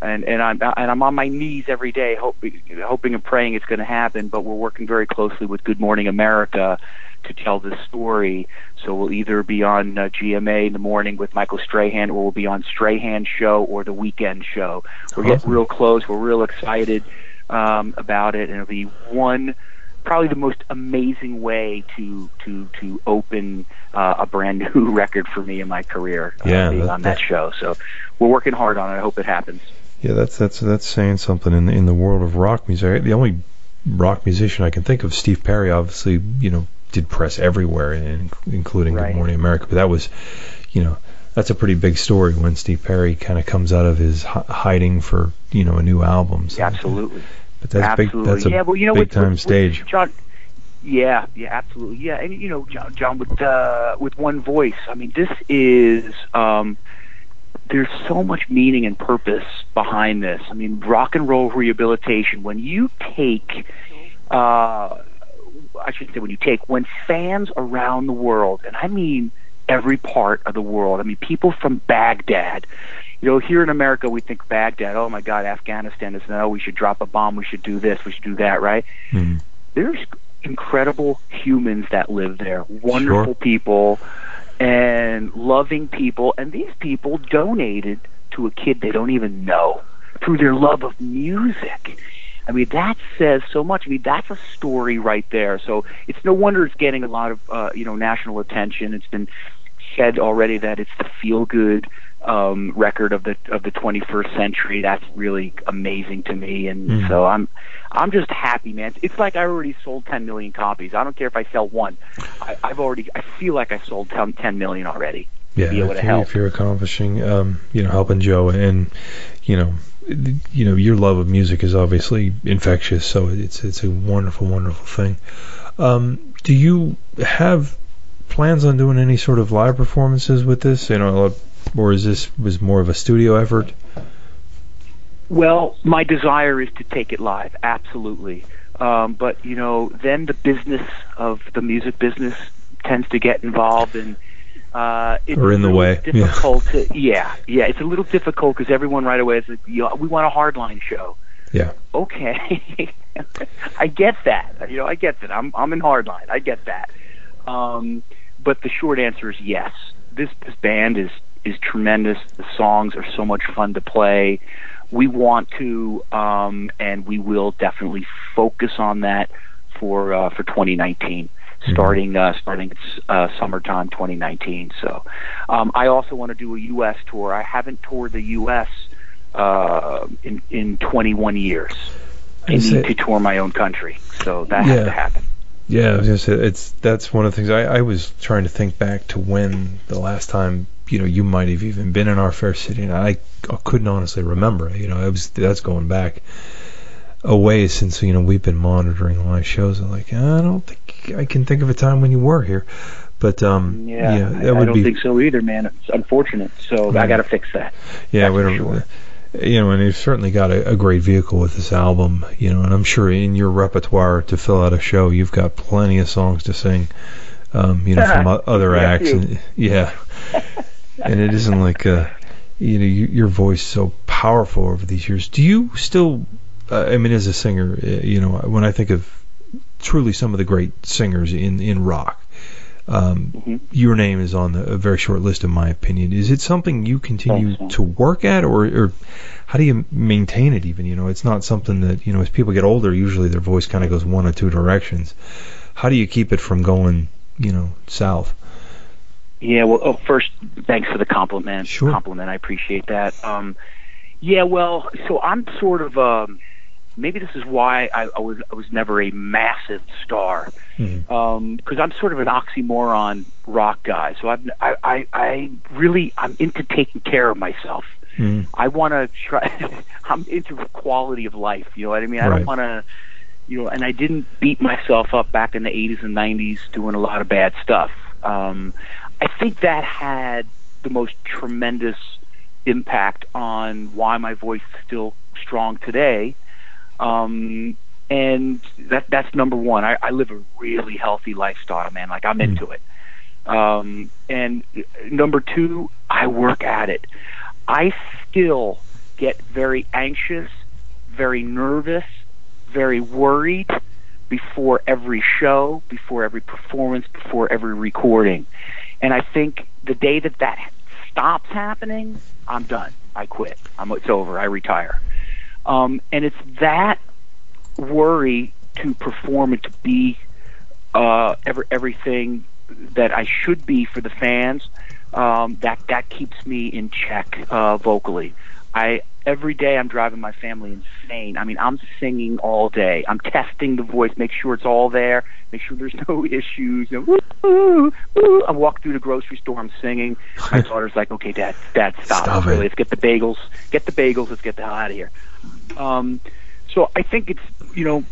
and and I'm and I'm on my knees every day, hoping hoping and praying it's going to happen. But we're working very closely with Good Morning America to tell this story. So we'll either be on uh, G M A in the morning with Michael Strahan, or we'll be on Strahan's show or the weekend show. We're awesome. Getting real close. We're real excited um, about it, and it'll be one probably the most amazing way to to to open uh, a brand new record for me in my career. Uh, yeah, being that, on that show. So we're working hard on it. I hope it happens. Yeah, that's that's that's saying something in the, in the world of rock music. The only rock musician I can think of, Steve Perry, obviously, you know, did press everywhere, in, including right. Good Morning America. But that was, you know, that's a pretty big story when Steve Perry kind of comes out of his hiding for, you know, a new album. So. Yeah, absolutely. But that's absolutely. big. That's a yeah, well, you know, big with, time with, stage. With John, yeah, yeah, absolutely. Yeah, and you know, John, John with uh, with One Voice. I mean, this is. Um, There's so much meaning and purpose behind this. I mean, rock and roll rehabilitation. When you take, uh, I shouldn't say when you take, when fans around the world, and I mean every part of the world, I mean people from Baghdad. You know, here in America, we think Baghdad, oh my God, Afghanistan is no, we should drop a bomb, we should do this, we should do that, right? Mm-hmm. There's incredible humans that live there, wonderful sure. people. And loving people, and these people donated to a kid they don't even know through their love of music. I mean, that says so much. I mean, that's a story right there. So it's no wonder it's getting a lot of uh, you know, national attention. It's been said already that it's the feel-good um, record of the of the twenty-first century. That's really amazing to me, and mm. so I'm I'm just happy, man. It's like I already sold ten million copies. I don't care if I sell one. I, I've already. I feel like I sold ten million already. Yeah, be able if, to help. If you're accomplishing, um, you know, helping Joe, and you know, you know, your love of music is obviously infectious. So it's it's a wonderful, wonderful thing. Um, do you have plans on doing any sort of live performances with this? You know, or is this was more of a studio effort? Well, my desire is to take it live, absolutely. Um, but, you know, then the business of the music business tends to get involved, and uh, it's or in the way. Difficult yeah. To, yeah, yeah, it's a little difficult because everyone right away is like, yeah, we want a Hardline show. Yeah. Okay, I get that. You know, I get that. I'm I'm in Hardline. I get that. Um, but the short answer is yes. This this band is is tremendous. The songs are so much fun to play. We want to, um, and we will definitely focus on that for uh, for twenty nineteen, starting mm-hmm. uh, starting uh, summertime twenty nineteen. So, um, I also want to do a U S tour. I haven't toured the U S uh, in in twenty-one years. I need say, to tour my own country, so that yeah. has to happen. Yeah, I was gonna say, it's that's one of the things I, I was trying to think back to when the last time. You know, you might have even been in our fair city, and I, I couldn't honestly remember. You know, it was that's going back a ways since, you know, we've been monitoring live shows. I'm like, I don't think I can think of a time when you were here. But um, yeah, yeah that I, would I don't be, think so either, man. It's unfortunate, so yeah. I got to fix that. Yeah, we don't. Sure. You know, and you've certainly got a, a great vehicle with this album. You know, and I'm sure in your repertoire to fill out a show, you've got plenty of songs to sing. Um, you know, from other acts, and, yeah. And it isn't like, uh, you know, you, your voice so powerful over these years. Do you still, uh, I mean, as a singer, uh, you know, when I think of truly some of the great singers in, in rock, um, mm-hmm. your name is on the, a very short list, in my opinion. Is it something you continue Thanks. to work at, or, or how do you maintain it even? You know, it's not something that, you know, as people get older, usually their voice kind of goes one or two directions. How do you keep it from going, you know, south? Yeah, well, oh, first, thanks for the compliment. Sure. Compliment, I appreciate that. Um, yeah, well, so I'm sort of, um, maybe this is why I, I was I was never a massive star, because mm-hmm. um, I'm sort of an oxymoron rock guy. So I'm, I, I, I really, I'm into taking care of myself. Mm-hmm. I want to try, I'm into quality of life, you know what I mean? Right. I don't want to, you know, and I didn't beat myself up back in the eighties and nineties doing a lot of bad stuff. Um I think that had the most tremendous impact on why my voice is still strong today. Um, and that that's number one. I, I live a really healthy lifestyle, man. Like, I'm into it. Um, and number two, I work at it. I still get very anxious, very nervous, very worried. before every show, before every performance, before every recording. And I think the day that that stops happening, I'm done. I quit. I'm, it's over. I retire. Um, and it's that worry to perform and to be uh, every, everything that I should be for the fans, um, that, that keeps me in check uh, vocally. I Every day I'm driving my family insane. I mean, I'm singing all day. I'm testing the voice, make sure it's all there, make sure there's no issues. You know, woo, woo, woo. I walk through the grocery store, I'm singing. My daughter's like, "Okay, Dad, Dad, stop. Stop really. Let's get the bagels. Get the bagels. Let's get the hell out of here." Um, so I think it's you know,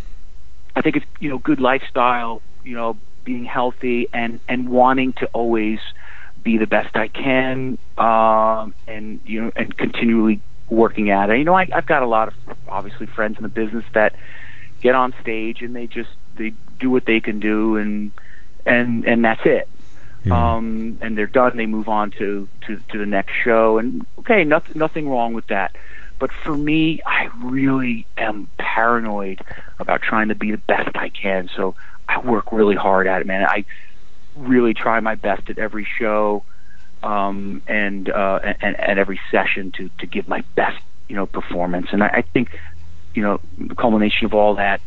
I think it's you know, good lifestyle. You know, being healthy and and wanting to always be the best I can, um, and you know, and continually working at it. You know, I, I've got a lot of obviously friends in the business that get on stage and they just they do what they can do, and and and that's it. Yeah. Um, and they're done. They move on to, to, to the next show. And okay, nothing nothing wrong with that. But for me, I really am paranoid about trying to be the best I can. So I work really hard at it, man. I really try my best at every show. Um, and, uh, and at every session to, to give my best, you know, performance. And I, I think, you know, the culmination of all that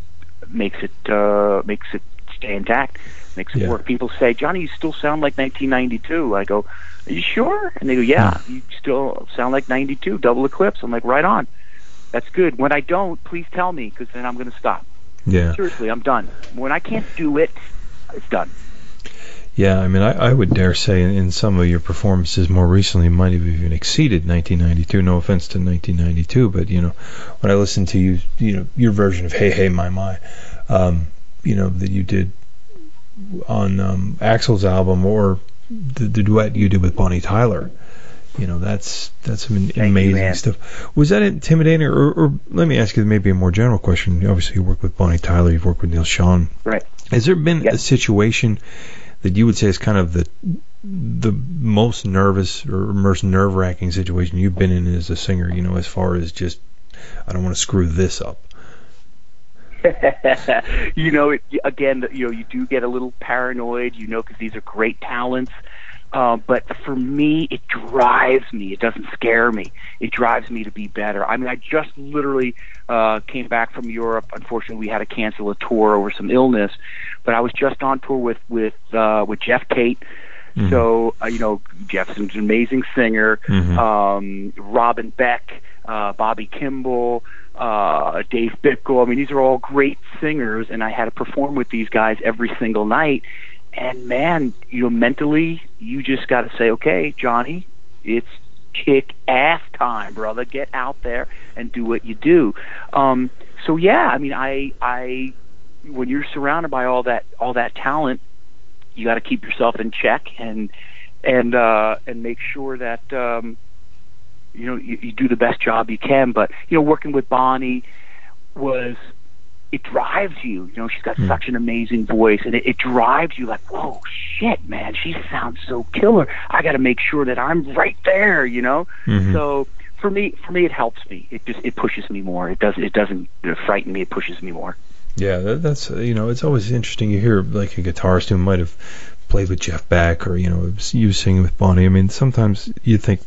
makes it uh, makes it stay intact, makes it yeah. work. People say, "Johnny, you still sound like nineteen ninety-two." I go, "Are you sure?" And they go, "Yeah, you still sound like ninety-two, Double Eclipse." I'm like, "Right on. That's good. When I don't, please tell me, because then I'm going to stop." Yeah. Seriously, I'm done. When I can't do it, it's done. Yeah, I mean, I, I would dare say in, in some of your performances more recently might have even exceeded nineteen ninety-two. No offense to nineteen ninety-two, but, you know, when I listened to you, you know, your version of Hey, Hey, My, My, um, you know, that you did on um, Axel's album, or the, the duet you did with Bonnie Tyler, you know, that's that's some amazing you, stuff. Was that intimidating? Or, or let me ask you maybe a more general question. You obviously, you worked with Bonnie Tyler. You've worked with Neil Sean. Right. Has there been yes. a situation that you would say is kind of the the most nervous or most nerve-wracking situation you've been in as a singer, you know, as far as just, I don't want to screw this up? you know, it, again, you know, you do get a little paranoid, you know, because these are great talents. Uh, but for me, it drives me. It doesn't scare me. It drives me to be better. I mean, I just literally uh, came back from Europe. Unfortunately, we had to cancel a tour over some illness. But I was just on tour with with uh, with Jeff Tate. Mm-hmm. So uh, you know, Jeff's an amazing singer. Mm-hmm. Um, Robin Beck, uh, Bobby Kimball, uh, Dave Bickel. I mean, these are all great singers, and I had to perform with these guys every single night. And man, you know, mentally, you just got to say, "Okay, Johnny, it's kick ass time, brother. Get out there and do what you do." Um, so yeah, I mean, I, I, when you're surrounded by all that, all that talent, you got to keep yourself in check and and uh, and make sure that um, you know you, you do the best job you can. But you know, working with Bonnie was. It drives you, you know. She's got mm. such an amazing voice, and it, it drives you like, "Whoa, shit, man! She sounds so killer. I got to make sure that I'm right there," you know. Mm-hmm. So for me, for me, it helps me. It just it pushes me more. It doesn't it doesn't frighten me. It pushes me more. Yeah, that, that's you know, it's always interesting. You hear like a guitarist who might have played with Jeff Beck, or you know, you singing with Bonnie. I mean, sometimes you think,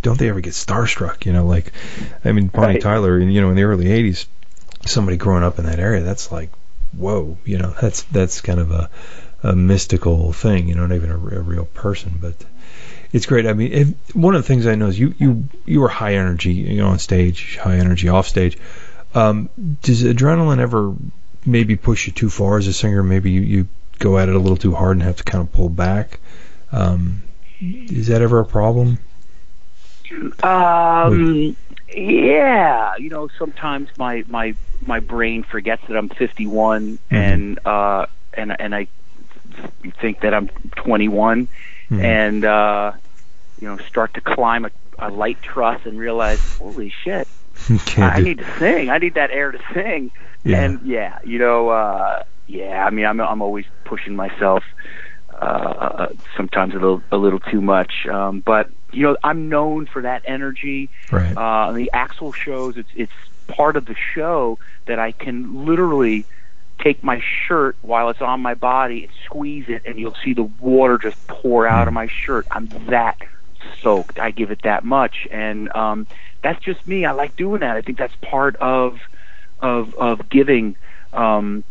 don't they ever get starstruck? You know, like, I mean, Bonnie right. Tyler, you know, in the early eighties. Somebody growing up in that area, that's like, whoa, you know, that's that's kind of a, a mystical thing, you know, not even a, a real person, but it's great. I mean, if, one of the things I know is you you you are high energy, you know, on stage, high energy off stage. Um, does adrenaline ever maybe push you too far as a singer? Maybe you, you go at it a little too hard and have to kind of pull back. Um, is that ever a problem? Um, With, yeah, you know, sometimes my my. my brain forgets that I'm fifty-one mm-hmm. and uh, and and I think that I'm twenty-one mm-hmm. and uh, you know start to climb a, a light truss and realize, holy shit, I, I need to sing. I need that air to sing. Yeah. And yeah, you know, uh, yeah. I mean, I'm I'm always pushing myself, uh, sometimes a little a little too much, um, but you know, I'm known for that energy. Right. Uh, the Axel shows, it's it's part of the show that I can literally take my shirt while it's on my body and squeeze it, and you'll see the water just pour out of my shirt. I'm that soaked. I give it that much. And um, that's just me. I like doing that. I think that's part of of of giving um,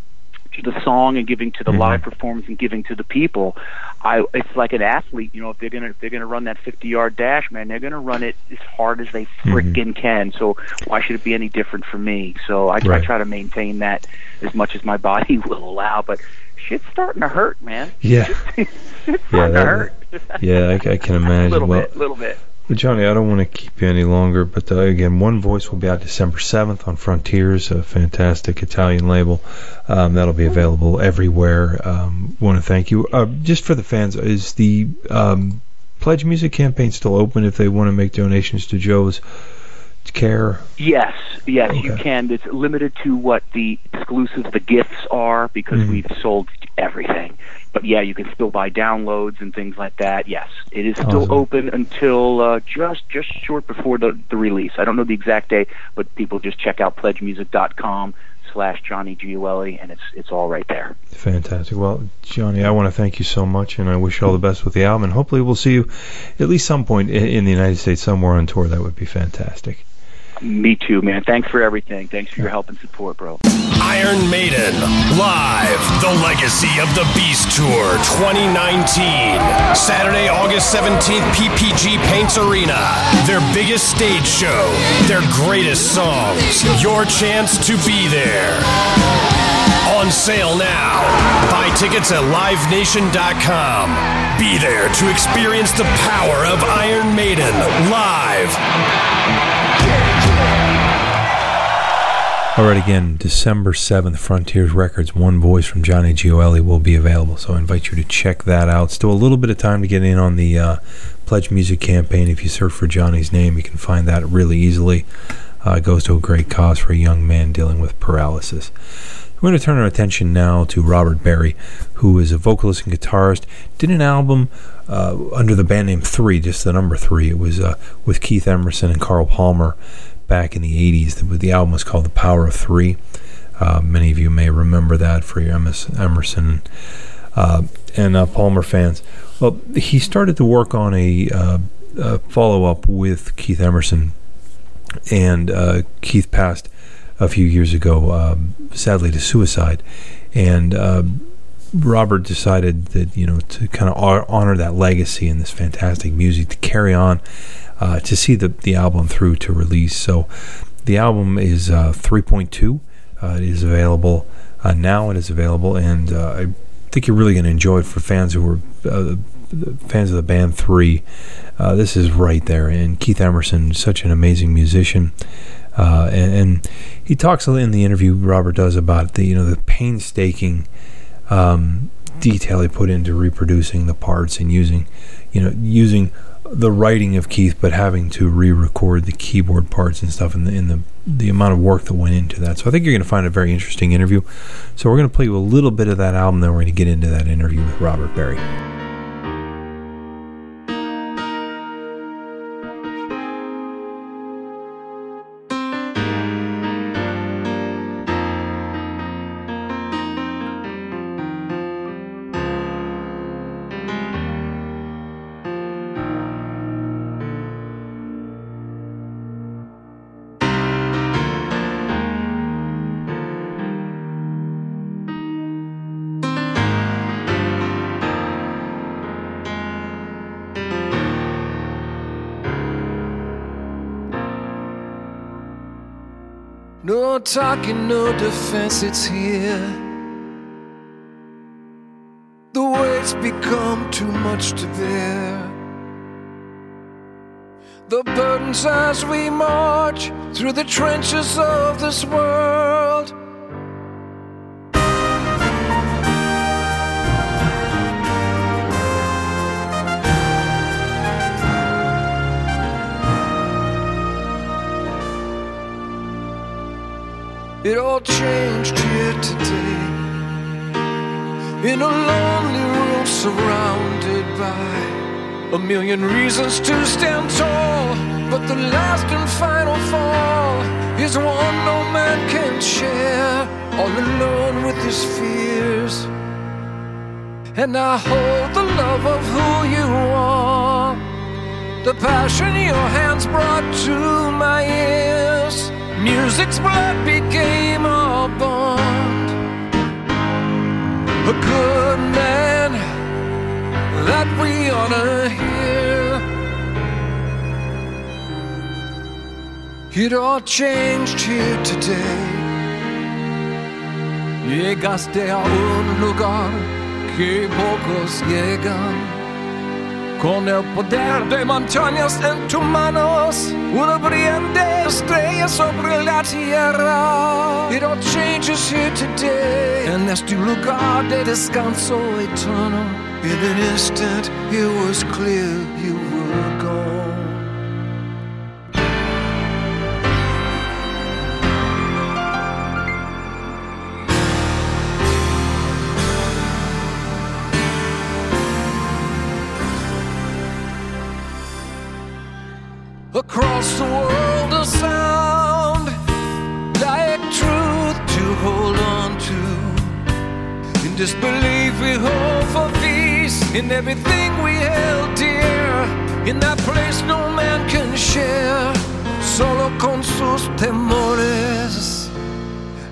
to the song and giving to the mm-hmm. live performance and giving to the people. I it's like an athlete, you know, if they're gonna if they're gonna run that fifty-yard dash, man, they're gonna run it as hard as they frickin' mm-hmm. can. So why should it be any different for me? So I, right. I try to maintain that as much as my body will allow. But shit's starting to hurt, man. Yeah, it's yeah, starting that, to hurt. Yeah, I, I can imagine. A little well, bit, a little bit. Johnny, I don't want to keep you any longer, but uh, again, One Voice will be out December seventh on Frontiers, a fantastic Italian label. Um, that'll be available everywhere. Um, want to thank you. Uh, just for the fans, is the um, Pledge Music campaign still open if they want to make donations to Joe's care? Yes, yes, okay. You can. It's limited to what the exclusives, the gifts are, because mm-hmm. we've sold everything. But yeah, you can still buy downloads and things like that. Yes, it is still awesome. Open until uh, just just short before the, the release. I don't know the exact day, but people just check out pledge music dot com slash Johnny Gioeli, and it's it's all right there. Fantastic. Well, Johnny, I want to thank you so much, and I wish you all the best with the album. And hopefully we'll see you at least some point in, in the United States somewhere on tour. That would be fantastic. Me too, man. Thanks for everything. Thanks for your help and support, bro. Iron Maiden, live, the Legacy of the Beast Tour twenty nineteen. Saturday, August seventeenth, P P G Paints Arena. Their biggest stage show, their greatest songs, your chance to be there. On sale now. Buy tickets at live nation dot com. Be there to experience the power of Iron Maiden, live. All right, again, December seventh, Frontiers Records, One Voice from Johnny Gioeli will be available, so I invite you to check that out. Still a little bit of time to get in on the uh, Pledge Music campaign. If you search for Johnny's name, you can find that really easily. Uh, it goes to a great cause for a young man dealing with paralysis. We're going to turn our attention now to Robert Berry, who is a vocalist and guitarist. Did an album uh, under the band name Three, just the number three. It was uh, with Keith Emerson and Carl Palmer back in the eighties. The, the album was called The Power of Three. Uh, many of you may remember that for your Emerson uh, and uh, Palmer fans. Well, he started to work on a, uh, a follow-up with Keith Emerson, and uh, Keith passed a few years ago, uh, sadly to suicide, and uh, Robert decided that, you know, to kind of honor that legacy and this fantastic music, to carry on, uh, to see the the album through to release. So the album is uh, three point two. Uh, it is available uh, now. It is available, and uh, I think you're really going to enjoy it. For fans who were uh, fans of the band Three, uh, this is right there. And Keith Emerson, such an amazing musician. Uh, and, and he talks in the interview, Robert does, about the, you know, the painstaking um, detail he put into reproducing the parts and using, you know, using the writing of Keith, but having to re-record the keyboard parts and stuff, and the, and the the amount of work that went into that. So I think you're going to find a very interesting interview. So we're going to play you a little bit of that album, then we're going to get into that interview with Robert Berry. No talking, no defense, it's here. The weight's become too much to bear. The burdens as we march through the trenches of this world. It all changed here today, in a lonely room surrounded by a million reasons to stand tall. But the last and final fall is one no man can share, all alone with the his fears, and I hold the love of who you are, the passion your hands brought to my ears. Music's blood became our bond. A good man that we honor here. It all changed here today. Llegas de a un lugar que pocos llegan, con el poder de montañas en tus manos, una brillante estrella sobre la tierra. It all changes here today, en este lugar de descanso eterno. In an instant it was clear you were gone. Across the world a sound like truth to hold on to. In disbelief we hope for peace in everything we held dear. In that place no man can share, solo con sus temores.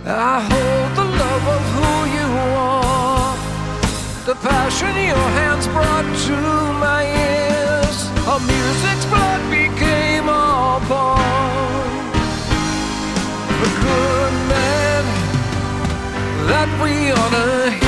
I hold the love of who you are, the passion your hands brought to my ears. Our music's blood became our bond. A good man that we honor here.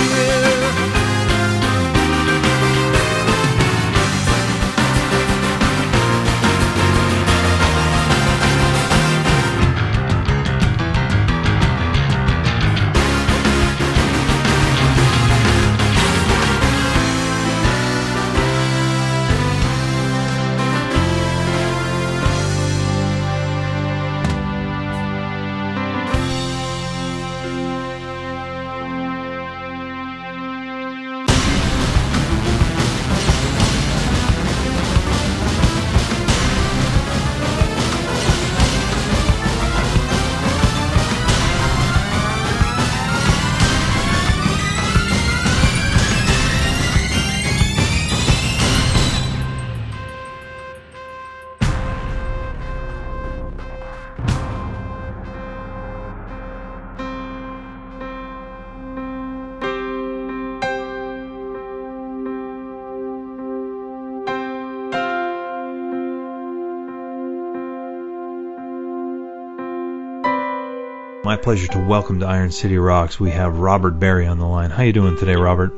My pleasure to welcome to Iron City Rocks. We have Robert Berry on the line. How you doing today, Robert?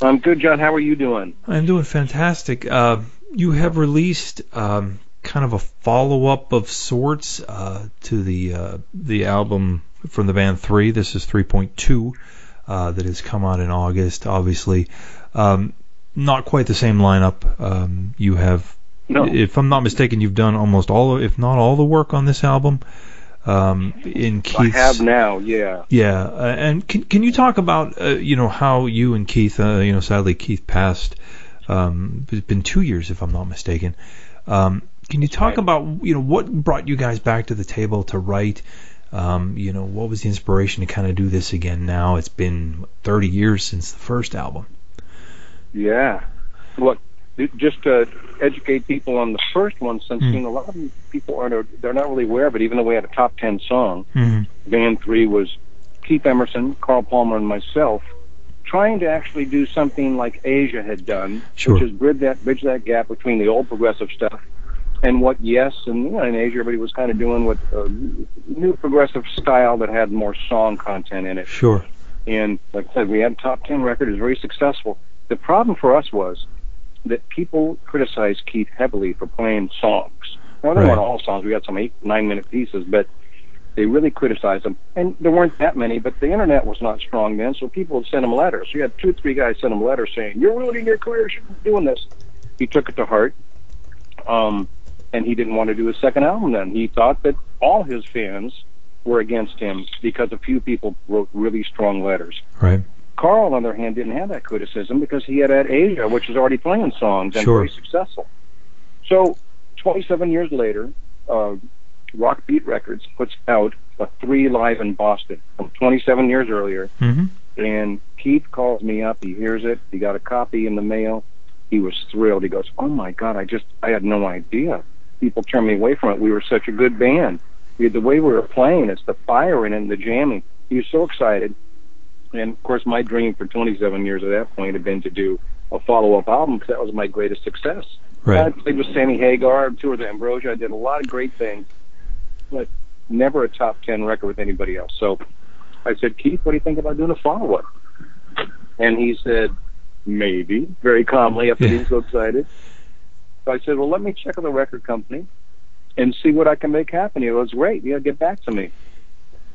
I'm good, John. How are you doing? I'm doing fantastic. Uh, you have released um, kind of a follow-up of sorts uh, to the uh, the album from the band Three. This is three point two uh, that has come out in August. Obviously, um, not quite the same lineup. Um, you have, no. If I'm not mistaken, you've done almost all, if not all, the work on this album. Um, in Keith's, I have now, yeah, yeah. Uh, and can can you talk about uh, you know how you and Keith, uh, you know, sadly Keith passed. Um, it's been two years, if I'm not mistaken. Um, can you talk right. about you know what brought you guys back to the table to write? Um, you know, what was the inspiration to kind of do this again? Now it's been thirty years since the first album. Yeah, look, just to educate people on the first one, since mm. you know, a lot of people aren't, they're not really aware of it, even though we had a top ten song. Mm-hmm. Band Three was Keith Emerson, Carl Palmer, and myself trying to actually do something like Asia had done, sure. which is bridge that, bridge that gap between the old progressive stuff and what Yes, and you know, in Asia everybody was kind of doing with a new progressive style that had more song content in it. Sure. And like I said, we had a top ten record, it was very successful. The problem for us was that people criticize Keith heavily for playing songs. Now, they right. weren't all songs. We had some eight, nine-minute pieces, but they really criticized him. And there weren't that many, but the internet was not strong then, so people would send him letters. You had two or three guys send him letters saying, "You're ruining your career. You shouldn't be doing this." He took it to heart, um, and he didn't want to do a second album then. He thought that all his fans were against him because a few people wrote really strong letters. Right. Carl, on the other hand, didn't have that criticism because he had had Asia, which is already playing songs and sure. very successful. So, twenty-seven years later, uh, Rock Beat Records puts out a Three live in Boston from twenty-seven years earlier. Mm-hmm. And Keith calls me up. He hears it. He got a copy in the mail. He was thrilled. He goes, "Oh my God! I just I had no idea. People turned me away from it. We were such a good band. We had the way we were playing. It's the firing and the jamming." He was so excited. And of course, my dream for twenty-seven years at that point had been to do a follow-up album because that was my greatest success. Right. I played with Sammy Hagar, toured with Ambrosia. I did a lot of great things, but never a top ten record with anybody else. So I said, "Keith, what do you think about doing a follow-up?" And he said, "Maybe," very calmly, after being so excited. So I said, "Well, let me check with the record company and see what I can make happen." He goes, "Great, you know, get back to me."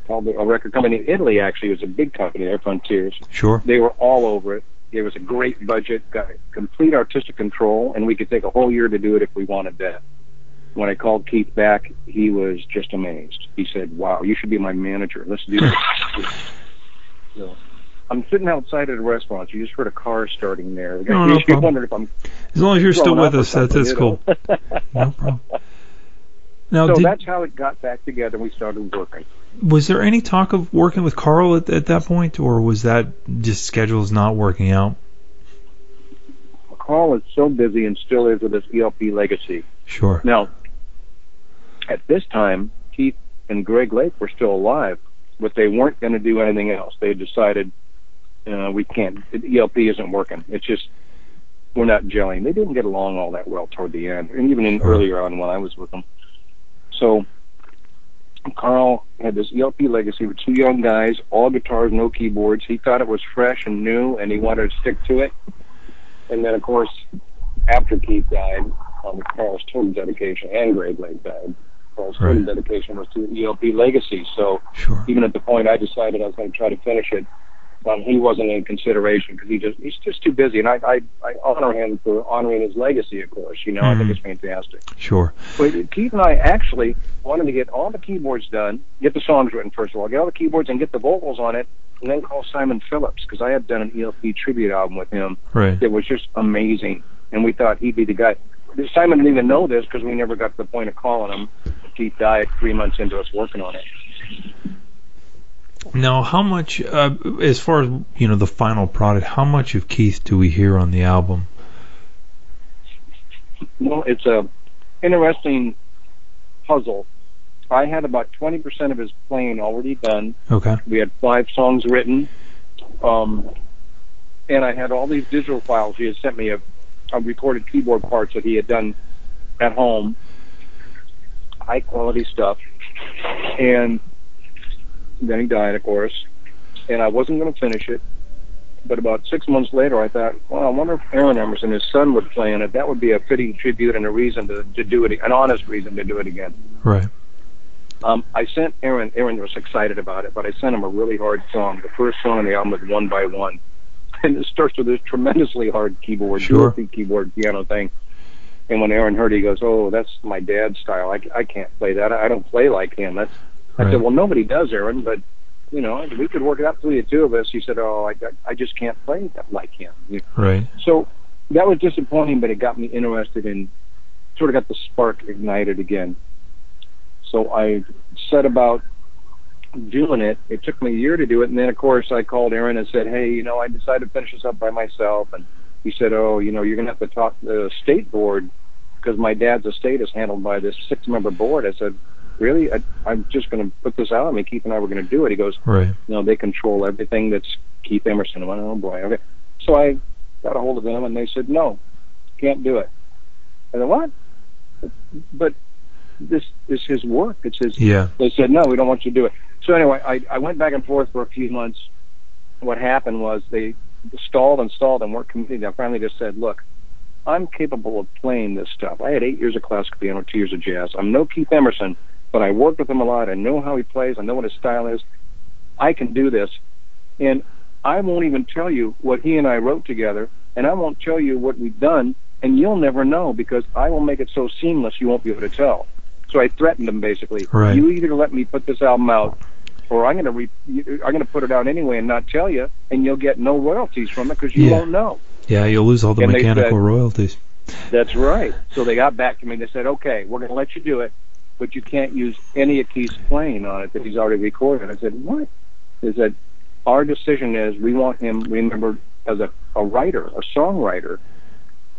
Called a record company in Italy, actually. It was a big company there, Frontiers. Sure. They were all over it. It was a great budget, got complete artistic control, and we could take a whole year to do it if we wanted that. When I called Keith back, he was just amazed. He said, "Wow, you should be my manager. Let's do this." So, I'm sitting outside at a restaurant. You just heard a car starting there. No, no problem. Wondered if I'm as long as you're still with us, that's, that's cool. No problem. Now, so did, that's how it got back together. We started working. Was there any talk of working with Carl at, at that point, or was that just schedules not working out? Carl is so busy and still is with his E L P legacy. Sure. Now, at this time, Keith and Greg Lake were still alive, but they weren't going to do anything else. They decided, uh, we can't, E L P isn't working. It's just, we're not gelling. They didn't get along all that well toward the end, and even in sure. earlier on when I was with them. So Carl had this E L P legacy with two young guys, all guitars, no keyboards. He thought it was fresh and new, and he wanted to stick to it. And then, of course, after Keith died, um, Carl's total dedication, and Greg Lake died, Carl's right. total dedication was to E L P legacy. So sure. even at the point I decided I was going to try to finish it, um, he wasn't in consideration because he just he's just too busy. And I, I, I honor him for honoring his legacy, of course. You know, mm-hmm. I think it's fantastic. Sure. But Keith and I actually wanted to get all the keyboards done, get the songs written, first of all, get all the keyboards and get the vocals on it, and then call Simon Phillips, because I had done an E L P tribute album with him right. that was just amazing, and we thought he'd be the guy. Simon didn't even know this, because we never got to the point of calling him. Keith died three months into us working on it. Now, how much, uh, as far as, you know, the final product, how much of Keith do we hear on the album? Well, it's a interesting puzzle. I had about twenty percent of his playing already done. Okay. We had five songs written. Um, and I had all these digital files. He had sent me a, a recorded keyboard parts that he had done at home. High quality stuff. And then he died, of course. And I wasn't going to finish it. But about six months later, I thought, well, I wonder if Aaron Emerson, his son, would play in it. That would be a fitting tribute and a reason to, to do it, an honest reason to do it again. Right. Um, I sent Aaron, Aaron was excited about it, but I sent him a really hard song. The first song on the album was One by One. And it starts with this tremendously hard keyboard, sure. keyboard piano thing. And when Aaron heard it, he goes, "Oh, that's my dad's style. I, I can't play that. I don't play like him." That's, right. I said, "Well, nobody does, Aaron, but, you know, we could work it out between the two of us." He said, "Oh, I, I just can't play that like him." You know? Right. So that was disappointing, but it got me interested in, sort of got the spark ignited again. So I set about doing it. It took me a year to do it, and then, of course, I called Aaron and said, "Hey, you know, I decided to finish this up by myself." And he said, "Oh, you know, you're going to have to talk to the state board because my dad's estate is handled by this six-member board." I said, "Really? I, I'm just going to put this out. I mean, Keith and I were going to do it." He goes, "Right. No, they control everything that's Keith Emerson." I went, "Oh, boy." Okay. So I got a hold of them, and they said, "No, can't do it." I said, "What? But this is his work. It's his." Yeah. They said, "No, we don't want you to do it." So anyway, I, I went back and forth for a few months. What happened was they stalled and stalled and weren't committed. I finally just said, "Look, I'm capable of playing this stuff. I had eight years of classical piano, two years of jazz. I'm no Keith Emerson, but I worked with him a lot. I know how he plays. I know what his style is. I can do this. And I won't even tell you what he and I wrote together, and I won't tell you what we've done, and you'll never know because I will make it so seamless you won't be able to tell." So I threatened them basically. Right. "You either let me put this album out, or I'm going to re- I'm going to put it out anyway and not tell you, and you'll get no royalties from it because you yeah. won't know. Yeah, you'll lose all the and mechanical said, royalties." That's right. So they got back to me. They said, "Okay, we're going to let you do it, but you can't use any of Keith's playing on it that he's already recorded. I said, what? Is that our decision is we want him remembered as a, a writer, a songwriter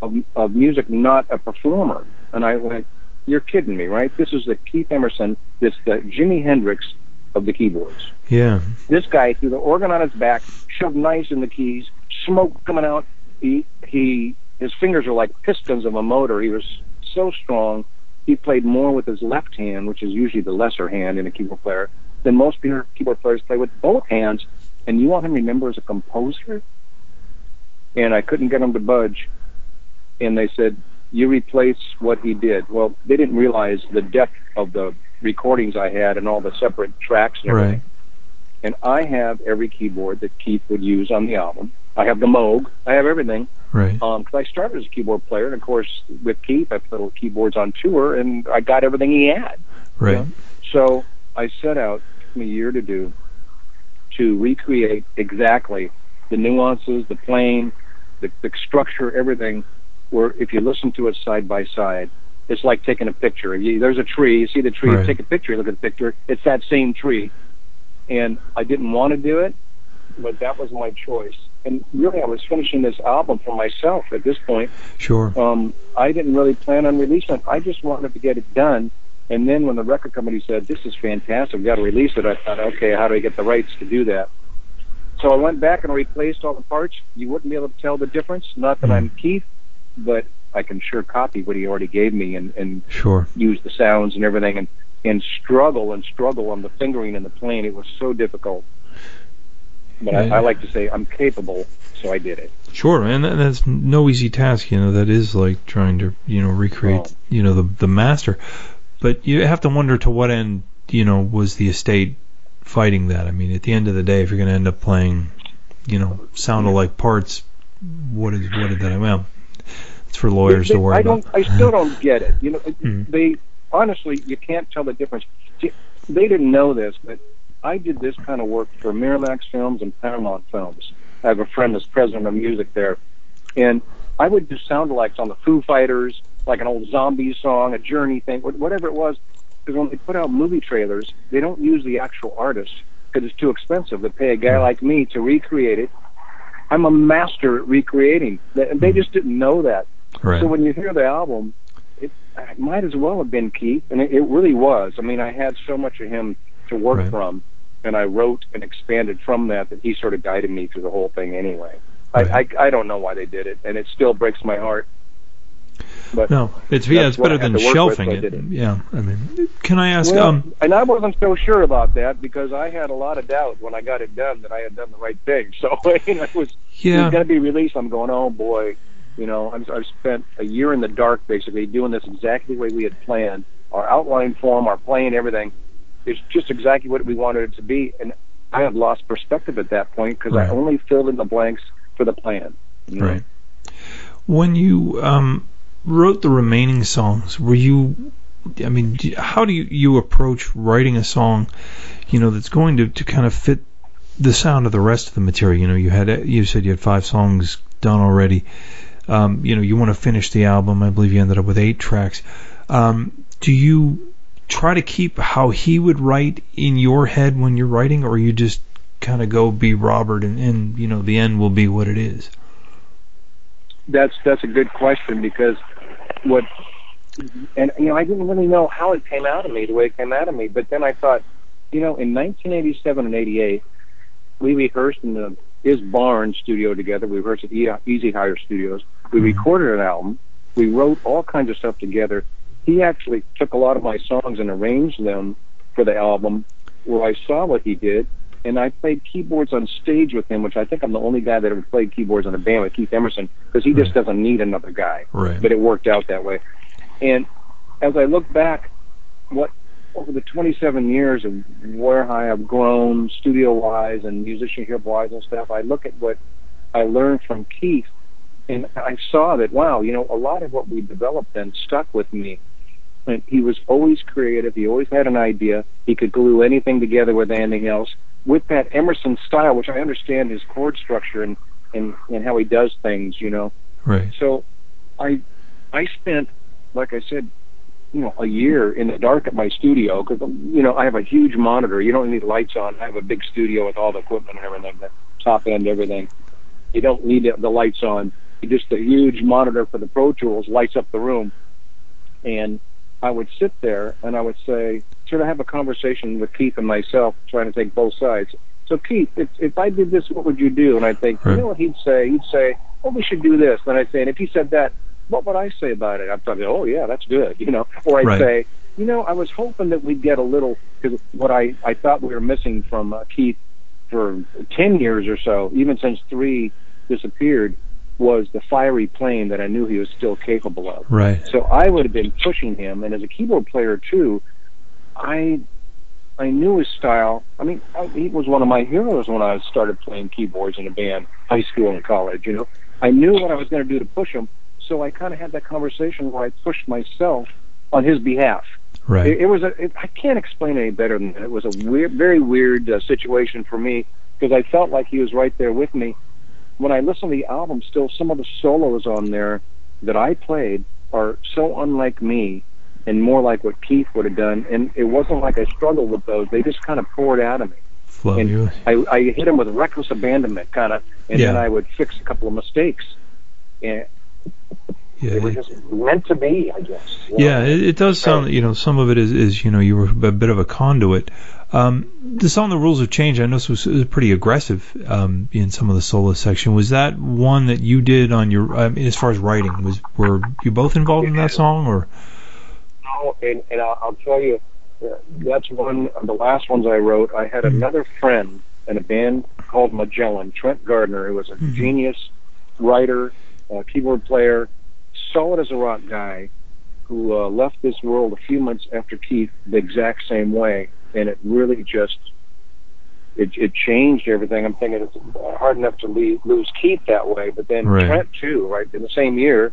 of, of music, not a performer. And I went, you're kidding me, right? This is the Keith Emerson, this the Jimi Hendrix of the keyboards. Yeah. This guy threw the organ on his back, shoved knives in the keys, smoke coming out. He, he, his fingers are like pistons of a motor. He was so strong. He played more with his left hand, which is usually the lesser hand in a keyboard player, than most keyboard players play with both hands. And you want him to remember as a composer? And I couldn't get him to budge. And they said, you replace what he did. Well, they didn't realize the depth of the recordings I had and all the separate tracks and everything. Right. And I have every keyboard that Keith would use on the album. I have the Moog. I have everything. Right. Um, because I started as a keyboard player, and of course, with Keith, I put keyboards on tour, and I got everything he had. Right. You know? So I set out, it took me a year to do, to recreate exactly the nuances, the playing, the, the structure, everything, where if you listen to it side by side, it's like taking a picture. You, there's a tree, you see the tree, right. You take a picture, you look at the picture, it's that same tree. And I didn't want to do it, but that was my choice. And really, I was finishing this album for myself at this point. Sure. Um, I didn't really plan on releasing it. I just wanted to get it done. And then when the record company said, this is fantastic, we've got to release it, I thought, okay, how do I get the rights to do that? So I went back and replaced all the parts. You wouldn't be able to tell the difference. Not that mm. I'm Keith, but I can sure copy what he already gave me and, and sure. use the sounds and everything and, and struggle and struggle on the fingering and the playing. It was so difficult. But yeah. I, I like to say I'm capable, so I did it. Sure, and that's no easy task. You know, that is like trying to, you know, recreate, oh. you know, the the master. But you have to wonder to what end, you know, was the estate fighting that? I mean, at the end of the day, if you're going to end up playing, you know, sound-alike parts, what is what did that? Well, it's for lawyers they, to worry I about. Don't, I still don't get it. You know, mm-hmm. they honestly, you can't tell the difference. They didn't know this, but I did this kind of work for Miralax Films and Paramount Films. I have a friend that's president of music there, and I would do sound-alikes on the Foo Fighters, like an old zombie song, a Journey thing, whatever it was. Because when they put out movie trailers, they don't use the actual artist because it's too expensive to pay a guy like me to recreate it. I'm a master at recreating. They just didn't know that. Right. So when you hear the album, it, it might as well have been Keith, and it, it really was. I mean, I had so much of him to work right. from, and I wrote and expanded from that that he sort of guided me through the whole thing anyway. Right. I, I, I don't know why they did it, and it still breaks my heart. But no, it's yeah, it's better than shelving with, so it. I yeah, I mean, can I ask? Well, um, and I wasn't so sure about that because I had a lot of doubt when I got it done that I had done the right thing. So you know, it was yeah. it was going to be released. I'm going, oh boy, you know, I've, I've spent a year in the dark basically doing this exactly the way we had planned. Our outline form, our plan, everything is just exactly what we wanted it to be. And I had lost perspective at that point because right. I only filled in the blanks for the plan. You know? Right. When you um. wrote the remaining songs, were you, I mean, how do you, you approach writing a song, you know, that's going to, to kind of fit the sound of the rest of the material? You know, you had, you said you had five songs done already. Um, you know, you want to finish the album. I believe you ended up with eight tracks. Um, do you try to keep how he would write in your head when you're writing, or you just kind of go be Robert and, and, you know, the end will be what it is? That's that's a good question because what and you know I didn't really know how it came out of me the way it came out of me, but then I thought, you know, in nineteen eighty-seven and eighty-eight we rehearsed in the, his barn studio together. We rehearsed at e- Easy Hire Studios. We mm-hmm. recorded an album. We wrote all kinds of stuff together. He actually took a lot of my songs and arranged them for the album, where I saw what he did. And I played keyboards on stage with him, which I think I'm the only guy that ever played keyboards on a band with Keith Emerson, because he right. just doesn't need another guy. Right. But it worked out that way. And as I look back, what over the twenty-seven years of where I have grown studio-wise and musicianship-wise and stuff, I look at what I learned from Keith, and I saw that, wow, you know, a lot of what we developed then stuck with me. And he was always creative. He always had an idea. He could glue anything together with anything else. With that Emerson style, which I understand his chord structure and, and, and how he does things, you know. Right. So I I spent, like I said, you know, a year in the dark at my studio because, you know, I have a huge monitor. You don't need lights on. I have a big studio with all the equipment and everything, the top end, everything. You don't need the lights on. Just a huge monitor for the Pro Tools lights up the room. And I would sit there and I would say, should I have a conversation with Keith and myself, trying to take both sides? So, Keith, if, if I did this, what would you do? And I'd think, right. You know what he'd say? He'd say, well, we should do this. Then I'd say, and if he said that, what would I say about it? I'd probably, oh, yeah, that's good, you know. Or I'd right. say, you know, I was hoping that we'd get a little, because what I, I thought we were missing from uh, Keith for ten years or so, even since Three disappeared, was the fiery playing that I knew he was still capable of. Right. So I would have been pushing him, and as a keyboard player, too, I... I knew his style. I mean, I, he was one of my heroes when I started playing keyboards in a band, high school and college, you know. I knew what I was going to do to push him, so I kind of had that conversation where I pushed myself on his behalf. Right. It, it was a, it, I can't explain any better than that. It was a weird, very weird uh, situation for me because I felt like he was right there with me. When I listen to the album, still some of the solos on there that I played are so unlike me and more like what Keith would have done. And it wasn't like I struggled with those. They just kind of poured out of me. Love and you. I, I hit them with reckless abandonment, kind of, and yeah. then I would fix a couple of mistakes. And yeah, they were it, just meant to be, I guess. Yeah, it, it does sound, you know, some of it is, is, you know, you were a bit of a conduit. Um, the song The Rules Have Changed, I know it was, it was pretty aggressive um, in some of the solo section. Was that one that you did on your, I mean, as far as writing, was were you both involved in that song, or... And, and I'll, I'll tell you, that's one of the last ones I wrote. I had mm-hmm. another friend in a band called Magellan, Trent Gardner, who was a mm-hmm. genius writer, uh, keyboard player, solid as a rock guy, who uh, left this world a few months after Keith the exact same way. And it really just, it, it changed everything. I'm thinking it's hard enough to leave, lose Keith that way, but then right. Trent too, right, in the same year.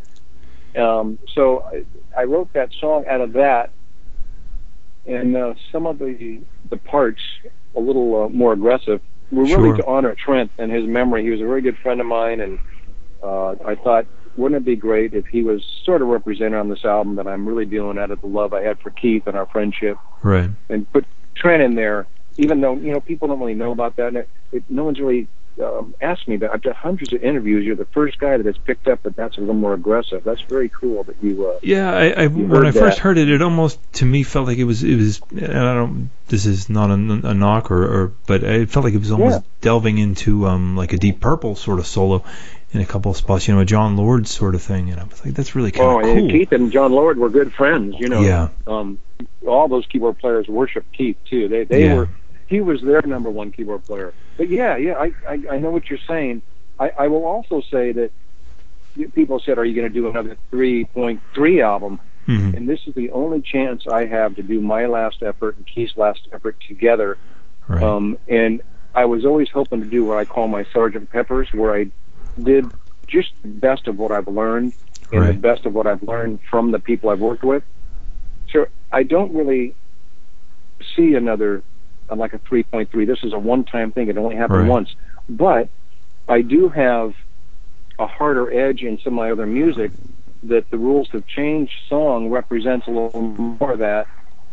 Um, so I, I wrote that song out of that, and uh, some of the the parts, a little uh, more aggressive, were sure. really to honor Trent and his memory. He was a very good friend of mine, and uh, I thought, wouldn't it be great if he was sort of represented on this album that I'm really doing out of the love I had for Keith and our friendship, right? And put Trent in there, even though, you know, people don't really know about that, and it, it, no one's really... Um, asked me that. I've done hundreds of interviews. You're the first guy that has picked up that that's a little more aggressive. That's very cool that you. Uh, yeah, I, I you when I that. first heard it, it almost to me felt like it was it was. And I don't. This is not a, a knock or, or, but it felt like it was almost yeah. delving into um like a Deep Purple sort of solo in a couple of spots. You know, a John Lord sort of thing. And I was like, that's really kind of oh, cool. And Keith and John Lord were good friends. You know. Yeah. Um, all those keyboard players worship Keith too. They they yeah. were. He was their number one keyboard player. But yeah, yeah, I, I, I know what you're saying. I, I will also say that people said, are you going to do another three point three album? Mm-hmm. And this is the only chance I have to do my last effort and Keith's last effort together. Right. Um, and I was always hoping to do what I call my Sergeant Peppers, where I did just the best of what I've learned and right. the best of what I've learned from the people I've worked with. So I don't really see another... like a three point three. This is a one-time thing. It only happened right. once. But I do have a harder edge in some of my other music that The Rules Have Changed song represents a little more of that,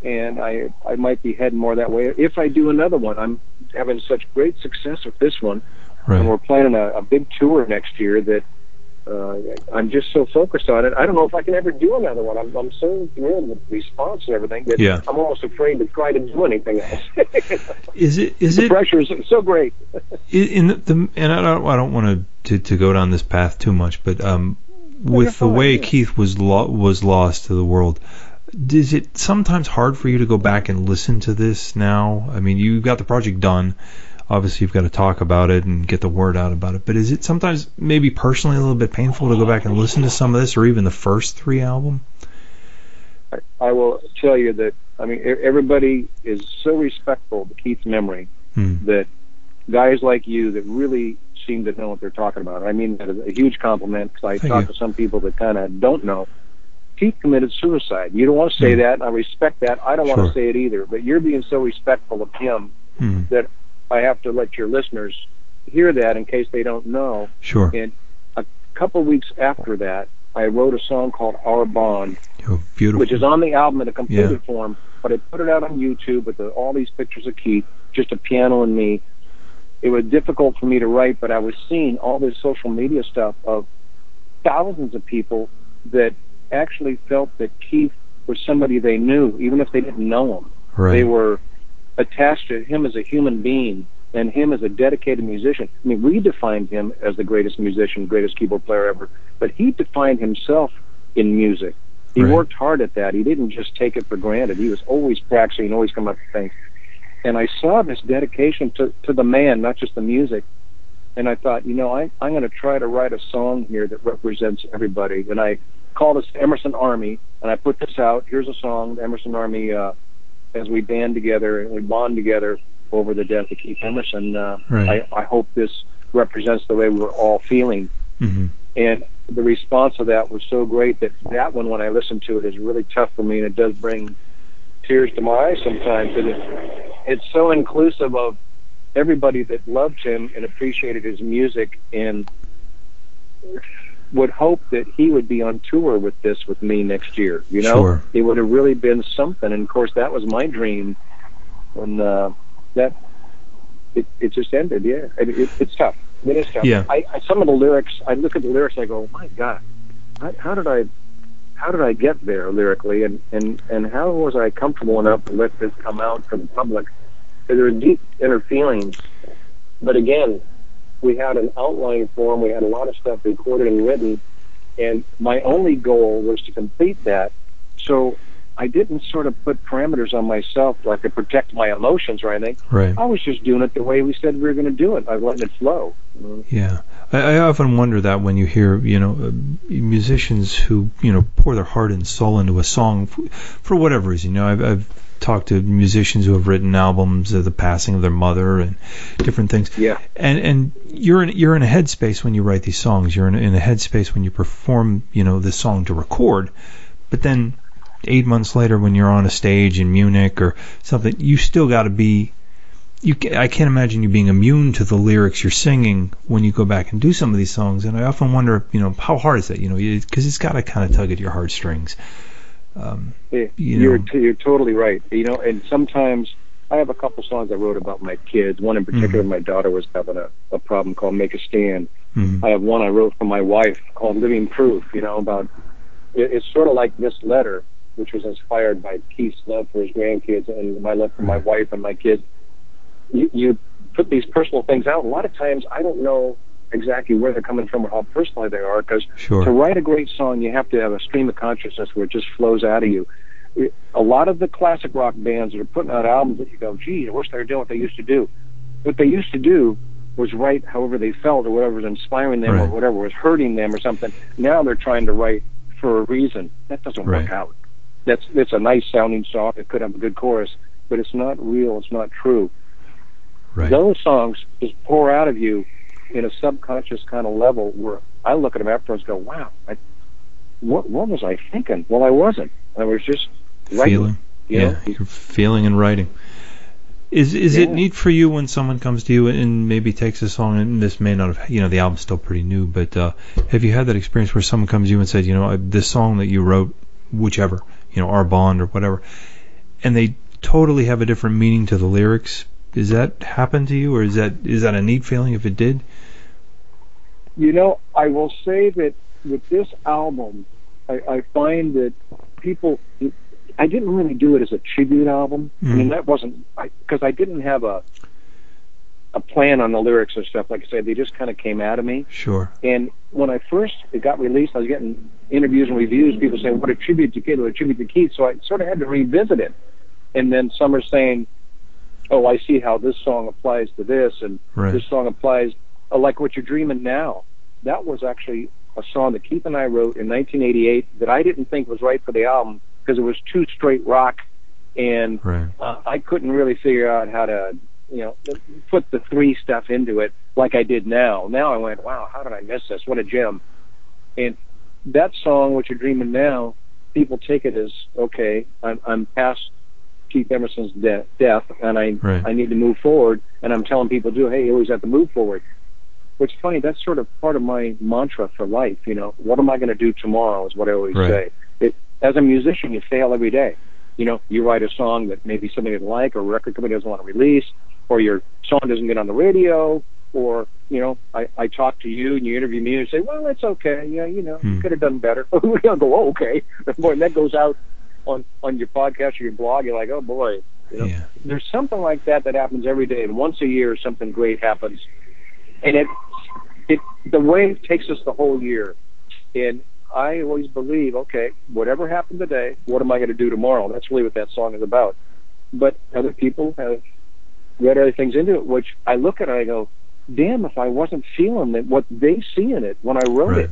and I I might be heading more that way. If I do another one, I'm having such great success with this one, right. and we're planning a, a big tour next year that uh, I'm just so focused on it. I don't know if I can ever do another one. I'm, I'm so thrilled with the response and everything that yeah. I'm almost afraid to try to do anything else. is it? Is the it? Pressure is so great. in the, the, and I don't, I don't want to to go down this path too much, but um, with well, the fine, way yeah. Keith was lo- was lost to the world, is it sometimes hard for you to go back and listen to this now? I mean, you got the project done. Obviously, you've got to talk about it and get the word out about it. But is it sometimes maybe personally a little bit painful to go back and listen to some of this or even the first Three album? I, I will tell you that, I mean, everybody is so respectful to Keith's memory hmm. that guys like you that really seem to know what they're talking about. I mean, that is a huge compliment because I Thank talk you. to some people that kind of don't know. Keith committed suicide. You don't want to say hmm. that, and I respect that. I don't sure. want to say it either. But you're being so respectful of him hmm. that... I have to let your listeners hear that in case they don't know. Sure. And a couple weeks after that, I wrote a song called Our Bond, oh, beautiful. which is on the album in a completed yeah. form, but I put it out on YouTube with the, all these pictures of Keith, just a piano and me. It was difficult for me to write, but I was seeing all this social media stuff of thousands of people that actually felt that Keith was somebody they knew, even if they didn't know him. Right. They were attached to him as a human being and him as a dedicated musician. I mean, we defined him as the greatest musician, greatest keyboard player ever, but he defined himself in music. He right. worked hard at that. He didn't just take it for granted. He was always practicing, always coming up with things. And I saw this dedication to, to the man, not just the music. And I thought, you know, I, I'm going to try to write a song here that represents everybody. And I called us Emerson Army, and I put this out. Here's a song, Emerson Army, uh, as we band together and we bond together over the death of Keith Emerson. Uh, right. I, I hope this represents the way we were all feeling. Mm-hmm. And the response to that was so great that that one, when I listen to it, is really tough for me, and it does bring tears to my eyes sometimes. And it, it's so inclusive of everybody that loved him and appreciated his music and would hope that he would be on tour with this with me next year. You know, sure. It would have really been something. And of course, that was my dream. And uh, that it, it just ended. Yeah, it, it, it's tough. It is tough. Yeah. I, I, some of the lyrics, I look at the lyrics, and I go, oh my God, I, how did I, how did I get there lyrically? And, and, and how was I comfortable enough to let this come out for the public? Because there were deep inner feelings. But again, we had an outline form. We had a lot of stuff recorded and written, and my only goal was to complete that. So I didn't sort of put parameters on myself, like to protect my emotions or anything. Right. I was just doing it the way we said we were going to do it. I let it flow. Yeah, I, I often wonder that when you hear, you know, musicians who, you know, pour their heart and soul into a song for, for whatever reason. You know, I've, I've talked to musicians who have written albums of the passing of their mother and different things. Yeah. And and you're in you're in a headspace when you write these songs. You're in, in a headspace when you perform, you know, this song to record. But then eight months later, when you're on a stage in Munich or something, you still got to be. You can, I can't imagine you being immune to the lyrics you're singing when you go back and do some of these songs. And I often wonder, you know, how hard is that? You know, because it, it's got to kind of tug at your heartstrings. Um, you you're, know. T- you're totally right. You know, and sometimes I have a couple songs I wrote about my kids. One in particular, mm-hmm. my daughter was having a, a problem called Make a Stand. Mm-hmm. I have one I wrote for my wife called Living Proof. You know, about it, it's sort of like this letter, which was inspired by Keith's love for his grandkids and my love for my mm-hmm. wife and my kids. You, you put these personal things out. A lot of times, I don't know exactly where they're coming from or how personal they are, because sure. to write a great song, you have to have a stream of consciousness where it just flows out of you. A lot of the classic rock bands that are putting out albums that you go, gee, I wish they were doing what they used to do. What they used to do was write however they felt, or whatever was inspiring them, right. or whatever was hurting them or something. Now they're trying to write for a reason. That doesn't right. work out. That's, that's a nice sounding song. It could have a good chorus, but it's not real. It's not true. Right. Those songs just pour out of you in a subconscious kind of level where I look at them afterwards and go, wow, I, what what was I thinking? Well, I wasn't. I was just writing. Feeling. You yeah, know? You're feeling and writing. Is is yeah. it neat for you when someone comes to you and maybe takes a song, and this may not have, you know, the album's still pretty new, but uh, have you had that experience where someone comes to you and says, you know, this song that you wrote, whichever, you know, Our Bond or whatever, and they totally have a different meaning to the lyrics? Does that happen to you, or is that is that a neat feeling if it did? You know, I will say that with this album, I, I find that people, I didn't really do it as a tribute album. Mm-hmm. I mean, that wasn't, because I, I didn't have a a plan on the lyrics and stuff. Like I said, they just kind of came out of me. Sure. And when I first, it got released, I was getting interviews and reviews, people saying, what a tribute to Keith, what a tribute to Keith. So I sort of had to revisit it. And then some are saying, oh, I see how this song applies to this, and right. this song applies, uh, like What You're Dreaming Now. That was actually a song that Keith and I wrote in nineteen eighty-eight that I didn't think was right for the album, because it was too straight rock, and right. uh, I couldn't really figure out how to, you know, put the Three stuff into it like I did now. Now I went, wow, how did I miss this? What a gem. And that song, What You're Dreaming Now, people take it as, okay, I'm, I'm past Keith Emerson's de- death, and I right. I need to move forward, and I'm telling people, do hey, you always have to move forward. Which is funny, that's sort of part of my mantra for life, you know. What am I going to do tomorrow is what I always right. say. It, as a musician, you fail every day. You know, you write a song that maybe somebody doesn't like, or a record company doesn't want to release, or your song doesn't get on the radio, or, you know, I, I talk to you and you interview me and say, well, that's okay, yeah, you know, hmm. you could have done better. We don't go, oh, okay. Boy, and that goes out on, on your podcast or your blog, you're like, oh, boy. You know? Yeah. There's something like that that happens every day, and once a year something great happens. And it, it, the wave takes us the whole year. And I always believe, okay, whatever happened today, what am I going to do tomorrow? That's really what that song is about. But other people have read other things into it, which I look at and I go, damn, if I wasn't feeling it, what they see in it when I wrote right. it.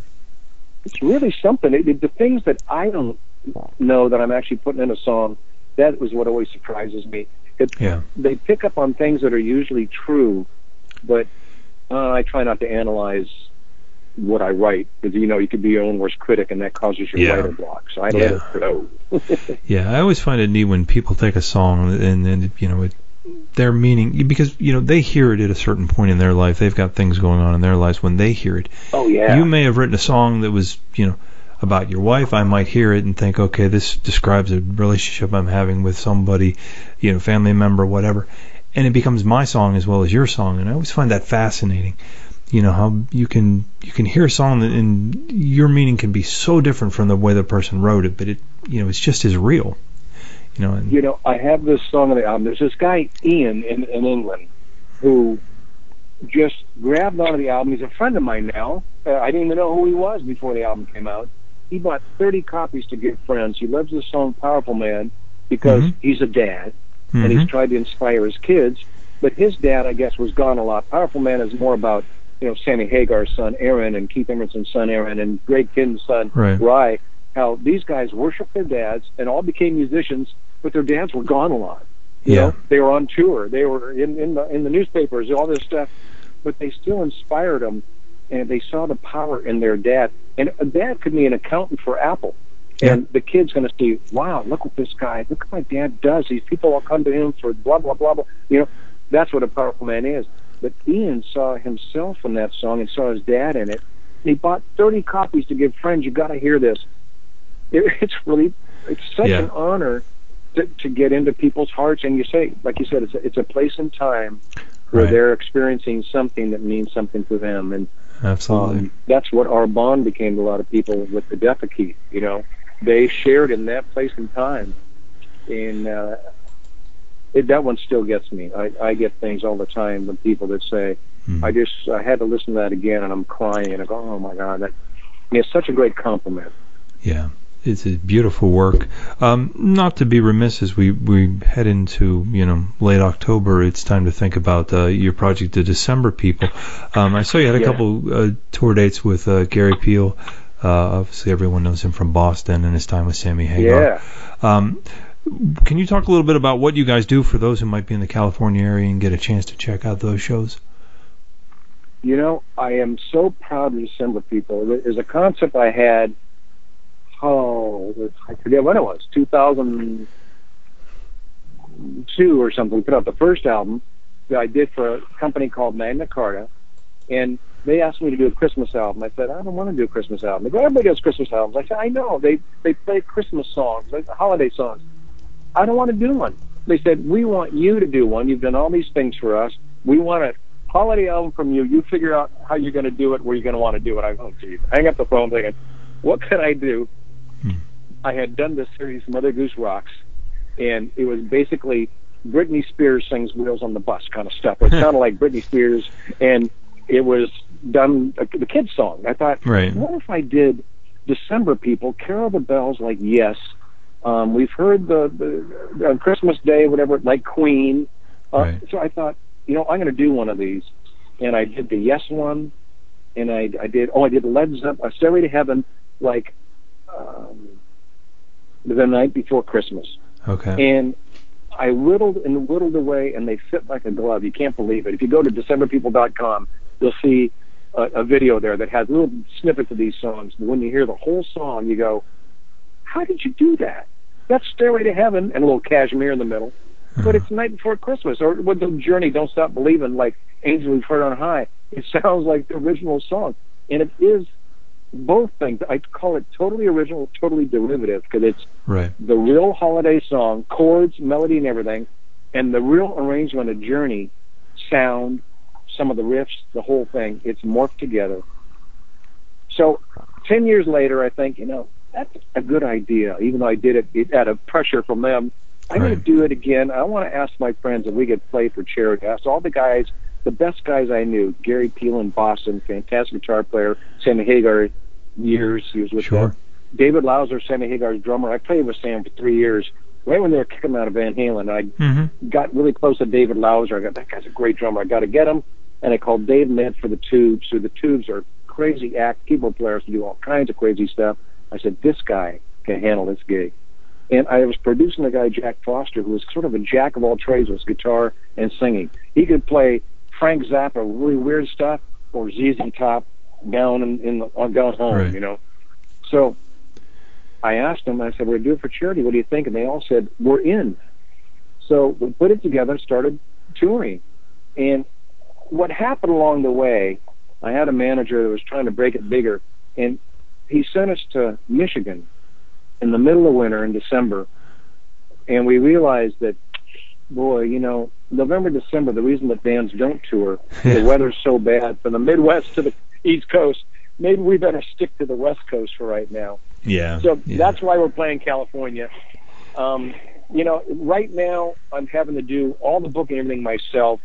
It's really something. It, it, the things that I don't know that I'm actually putting in a song, that was what always surprises me. It, yeah. They pick up on things that are usually true, but... Uh, I try not to analyze what I write, because, you know, you could be your own worst critic, and that causes your yeah. writer block, so I let yeah. it go. Yeah, I always find it neat when people take a song, and, and you know, it, their meaning, because, you know, they hear it at a certain point in their life. They've got things going on in their lives when they hear it. Oh, yeah. You may have written a song that was, you know, about your wife. I might hear it and think, okay, this describes a relationship I'm having with somebody, you know, family member, whatever. And it becomes my song as well as your song, and I always find that fascinating. You know how you can you can hear a song that, and your meaning can be so different from the way the person wrote it, but it you know it's just as real. You know. And, you know, I have this song on the album. There's this guy Ian in, in England who just grabbed onto the album. He's a friend of mine now. Uh, I didn't even know who he was before the album came out. He bought thirty copies to give friends. He loves this song "Powerful Man" because mm-hmm. he's a dad. Mm-hmm. And he's tried to inspire his kids, but his dad, I guess, was gone a lot. Powerful Man is more about, you know, Sammy Hagar's son, Aaron, and Keith Emerson's son, Aaron, and Greg Kinn's son, right. Rye, how these guys worshiped their dads and all became musicians, but their dads were gone a lot. You yeah. know, they were on tour. They were in, in, the, in the newspapers, all this stuff, but they still inspired them, and they saw the power in their dad. And a dad could be an accountant for Apple. Yeah. And the kid's going to see, wow, look what this guy, look what my dad does. These people all come to him for blah, blah, blah, blah. You know, that's what a powerful man is. But Ian saw himself in that song and saw his dad in it. He bought thirty copies to give friends. You've got to hear this. It, it's really, it's such yeah. an honor to, to get into people's hearts. And you say, like you said, it's a, it's a place and time where right. they're experiencing something that means something to them. And absolutely, um, that's what Our Bond became to a lot of people with the death of Keith, you know. They shared in that place and time, and uh, it, that one still gets me. I, I get things all the time from people that say, mm. "I just I had to listen to that again, and I'm crying." And I go, "Oh my God, that it's such a great compliment." Yeah, it's a beautiful work. Um, not to be remiss, as we, we head into you know late October, it's time to think about uh, your project, The December People. Um, I saw you had a yeah. couple uh, tour dates with uh, Gary Peel. Uh, obviously, everyone knows him from Boston and his time with Sammy Hagar. Yeah. Um, can you talk a little bit about what you guys do for those who might be in the California area and get a chance to check out those shows? You know, I am so proud of December People. There's a concept I had, oh, I forget when it was, two thousand two or something. We put out the first album that I did for a company called Magna Carta. And they asked me to do a Christmas album. I said, I don't want to do a Christmas album. They go, everybody does Christmas albums. I said, I know. They they play Christmas songs, holiday songs. I don't want to do one. They said, we want you to do one. You've done all these things for us. We want a holiday album from you. You figure out how you're going to do it, where you're going to want to do it. I go, oh, geez. Hang up the phone thinking, what could I do? Hmm. I had done this series, Mother Goose Rocks, and it was basically Britney Spears sings Wheels on the Bus kind of stuff. It sounded like Britney Spears, and it was done, uh, the kids' song. I thought, right. what if I did December People, Carol the Bell's like, yes. Um, we've heard the, the on Christmas Day, whatever, like Queen. Uh, right. So I thought, you know, I'm going to do one of these. And I did the Yes one, and I, I did, oh, I did Led Zeppelin, Stairway to Heaven, like um, the night before Christmas. Okay. And I whittled and whittled away, and they fit like a glove. You can't believe it. If you go to December People dot com, you'll see a, a video there that has little snippets of these songs. When you hear the whole song, you go, how did you do that? That's Stairway to Heaven and a little Cashmere in the middle. But it's the night before Christmas, or with the Journey, Don't Stop Believing, like Angel We've Heard on High. It sounds like the original song, and it is both things. I call it totally original, totally derivative, because it's right. the real holiday song, chords, melody, and everything, and the real arrangement of Journey, sound, some of the riffs, the whole thing. It's morphed together. So ten years later, I think, you know, that's a good idea, even though I did it out of pressure from them. I'm right. going to do it again. I want to ask my friends if we could play for charity. I asked all the guys, the best guys I knew, Gary Peel in Boston, fantastic guitar player, Sammy Hagar, years he was with sure. them. David Lauser, Sammy Hagar's drummer. I played with Sam for three years, right when they were kicking him out of Van Halen. I mm-hmm. got really close to David Lauser. I got, that guy's a great drummer. I got to get him. And I called Dave Ned for the Tubes. So the Tubes are crazy act, keyboard players who do all kinds of crazy stuff. I said, this guy can handle this gig. And I was producing a guy, Jack Foster, who was sort of a jack of all trades with guitar and singing. He could play Frank Zappa, really weird stuff, or Z Z Top, down in, in the, down home, right. you know. So I asked them, I said, we're going to do it for charity. What do you think? And they all said, we're in. So we put it together and started touring. And what happened along the way, I had a manager that was trying to break it bigger, and he sent us to Michigan in the middle of winter in December, and we realized that, boy, you know, November, December, the reason that bands don't tour, the weather's so bad from the Midwest to the East Coast, maybe we better stick to the West Coast for right now. Yeah. So yeah. that's why we're playing California. Um, you know, right now I'm having to do all the booking and everything myself.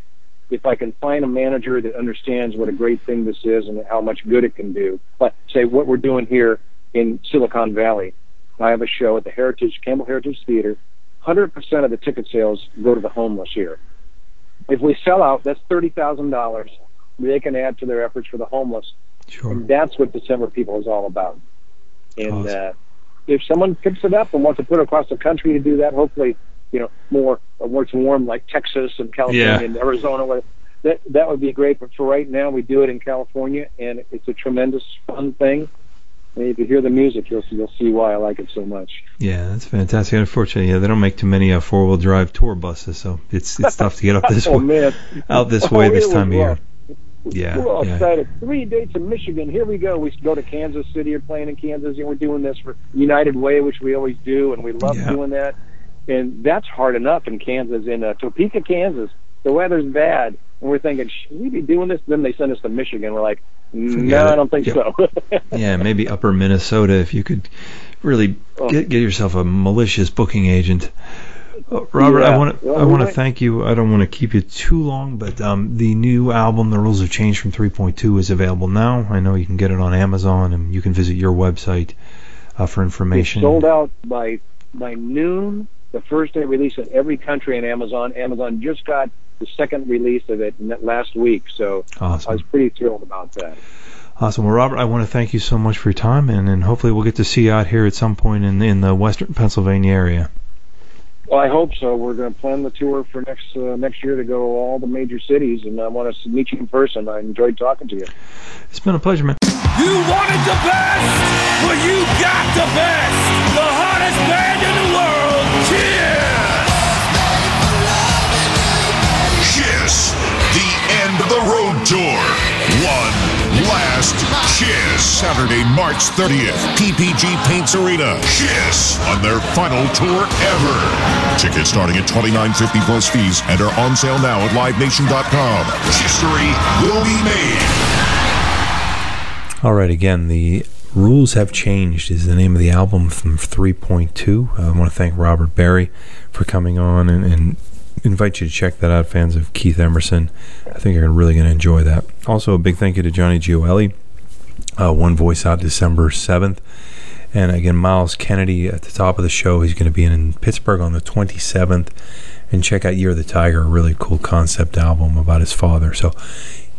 If I can find a manager that understands what a great thing this is and how much good it can do, but say what we're doing here in Silicon Valley, I have a show at the Heritage Campbell Heritage Theater. one hundred percent of the ticket sales go to the homeless here. If we sell out, that's thirty thousand dollars they can add to their efforts for the homeless. Sure. And that's what December People is all about. And awesome. uh, if someone picks it up and wants to put it across the country to do that, hopefully, you know, more where it's warm like Texas and California yeah. and Arizona, whatever, that, that would be great. But for right now, we do it in California, and it's a tremendous fun thing. And if you hear the music, you'll see, you'll see why I like it so much. Yeah, that's fantastic. Unfortunately, yeah, they don't make too many uh, four-wheel drive tour buses, so it's it's tough to get up this oh, way, man. out this oh, way this time of year. Yeah, we're all yeah. excited. Three dates in Michigan. Here we go. We go to Kansas City. We're playing in Kansas, and we're doing this for United Way, which we always do, and we love yeah. doing that. And that's hard enough in Kansas. In uh, Topeka, Kansas, the weather's bad. And we're thinking, should we be doing this? Then they send us to Michigan. We're like, no, I don't think yep. so. Yeah, maybe upper Minnesota if you could really oh. get, get yourself a malicious booking agent. Uh, Robert, yeah. I want to well, I want to right. thank you. I don't want to keep you too long, but um, the new album, The Rules Have Changed from three point two, is available now. I know you can get it on Amazon, and you can visit your website uh, for information. It's sold out by by noon. The first day release in every country on Amazon. Amazon just got the second release of it last week, so awesome. I was pretty thrilled about that. Awesome. Well, Robert, I want to thank you so much for your time, and, and hopefully we'll get to see you out here at some point in, in the western Pennsylvania area. Well, I hope so. We're going to plan the tour for next uh, next year to go to all the major cities, and I want to meet you in person. I enjoyed talking to you. It's been a pleasure, man. You wanted the best, well, you got the best. The hottest band in the world. Kiss, the end of the road tour. One last kiss. Saturday, March thirtieth, P P G Paints Arena. Kiss on their final tour ever. Tickets starting at twenty-nine fifty plus fees and are on sale now at Live Nation dot com. History will be made. All right, again, the Rules Have Changed is the name of the album from three point two. I want to thank Robert Berry for coming on and, and invite you to check that out, fans of Keith Emerson. I think you're really going to enjoy that. Also, a big thank you to Johnny Gioeli. Uh, One Voice out December seventh. And again, Myles Kennedy at the top of the show. He's going to be in Pittsburgh on the twenty-seventh. And check out Year of the Tiger, a really cool concept album about his father. So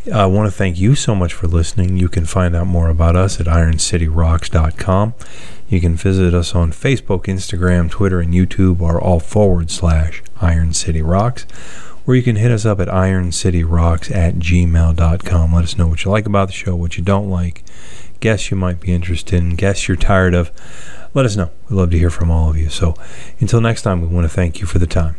I uh, want to thank you so much for listening. You can find out more about us at iron city rocks dot com. You can visit us on Facebook, Instagram, Twitter, and YouTube are all forward slash Iron City Rocks. Or you can hit us up at iron city rocks at gmail dot com. Let us know what you like about the show, what you don't like, guests you might be interested in, guests you're tired of. Let us know. We'd love to hear from all of you. So until next time, we want to thank you for the time.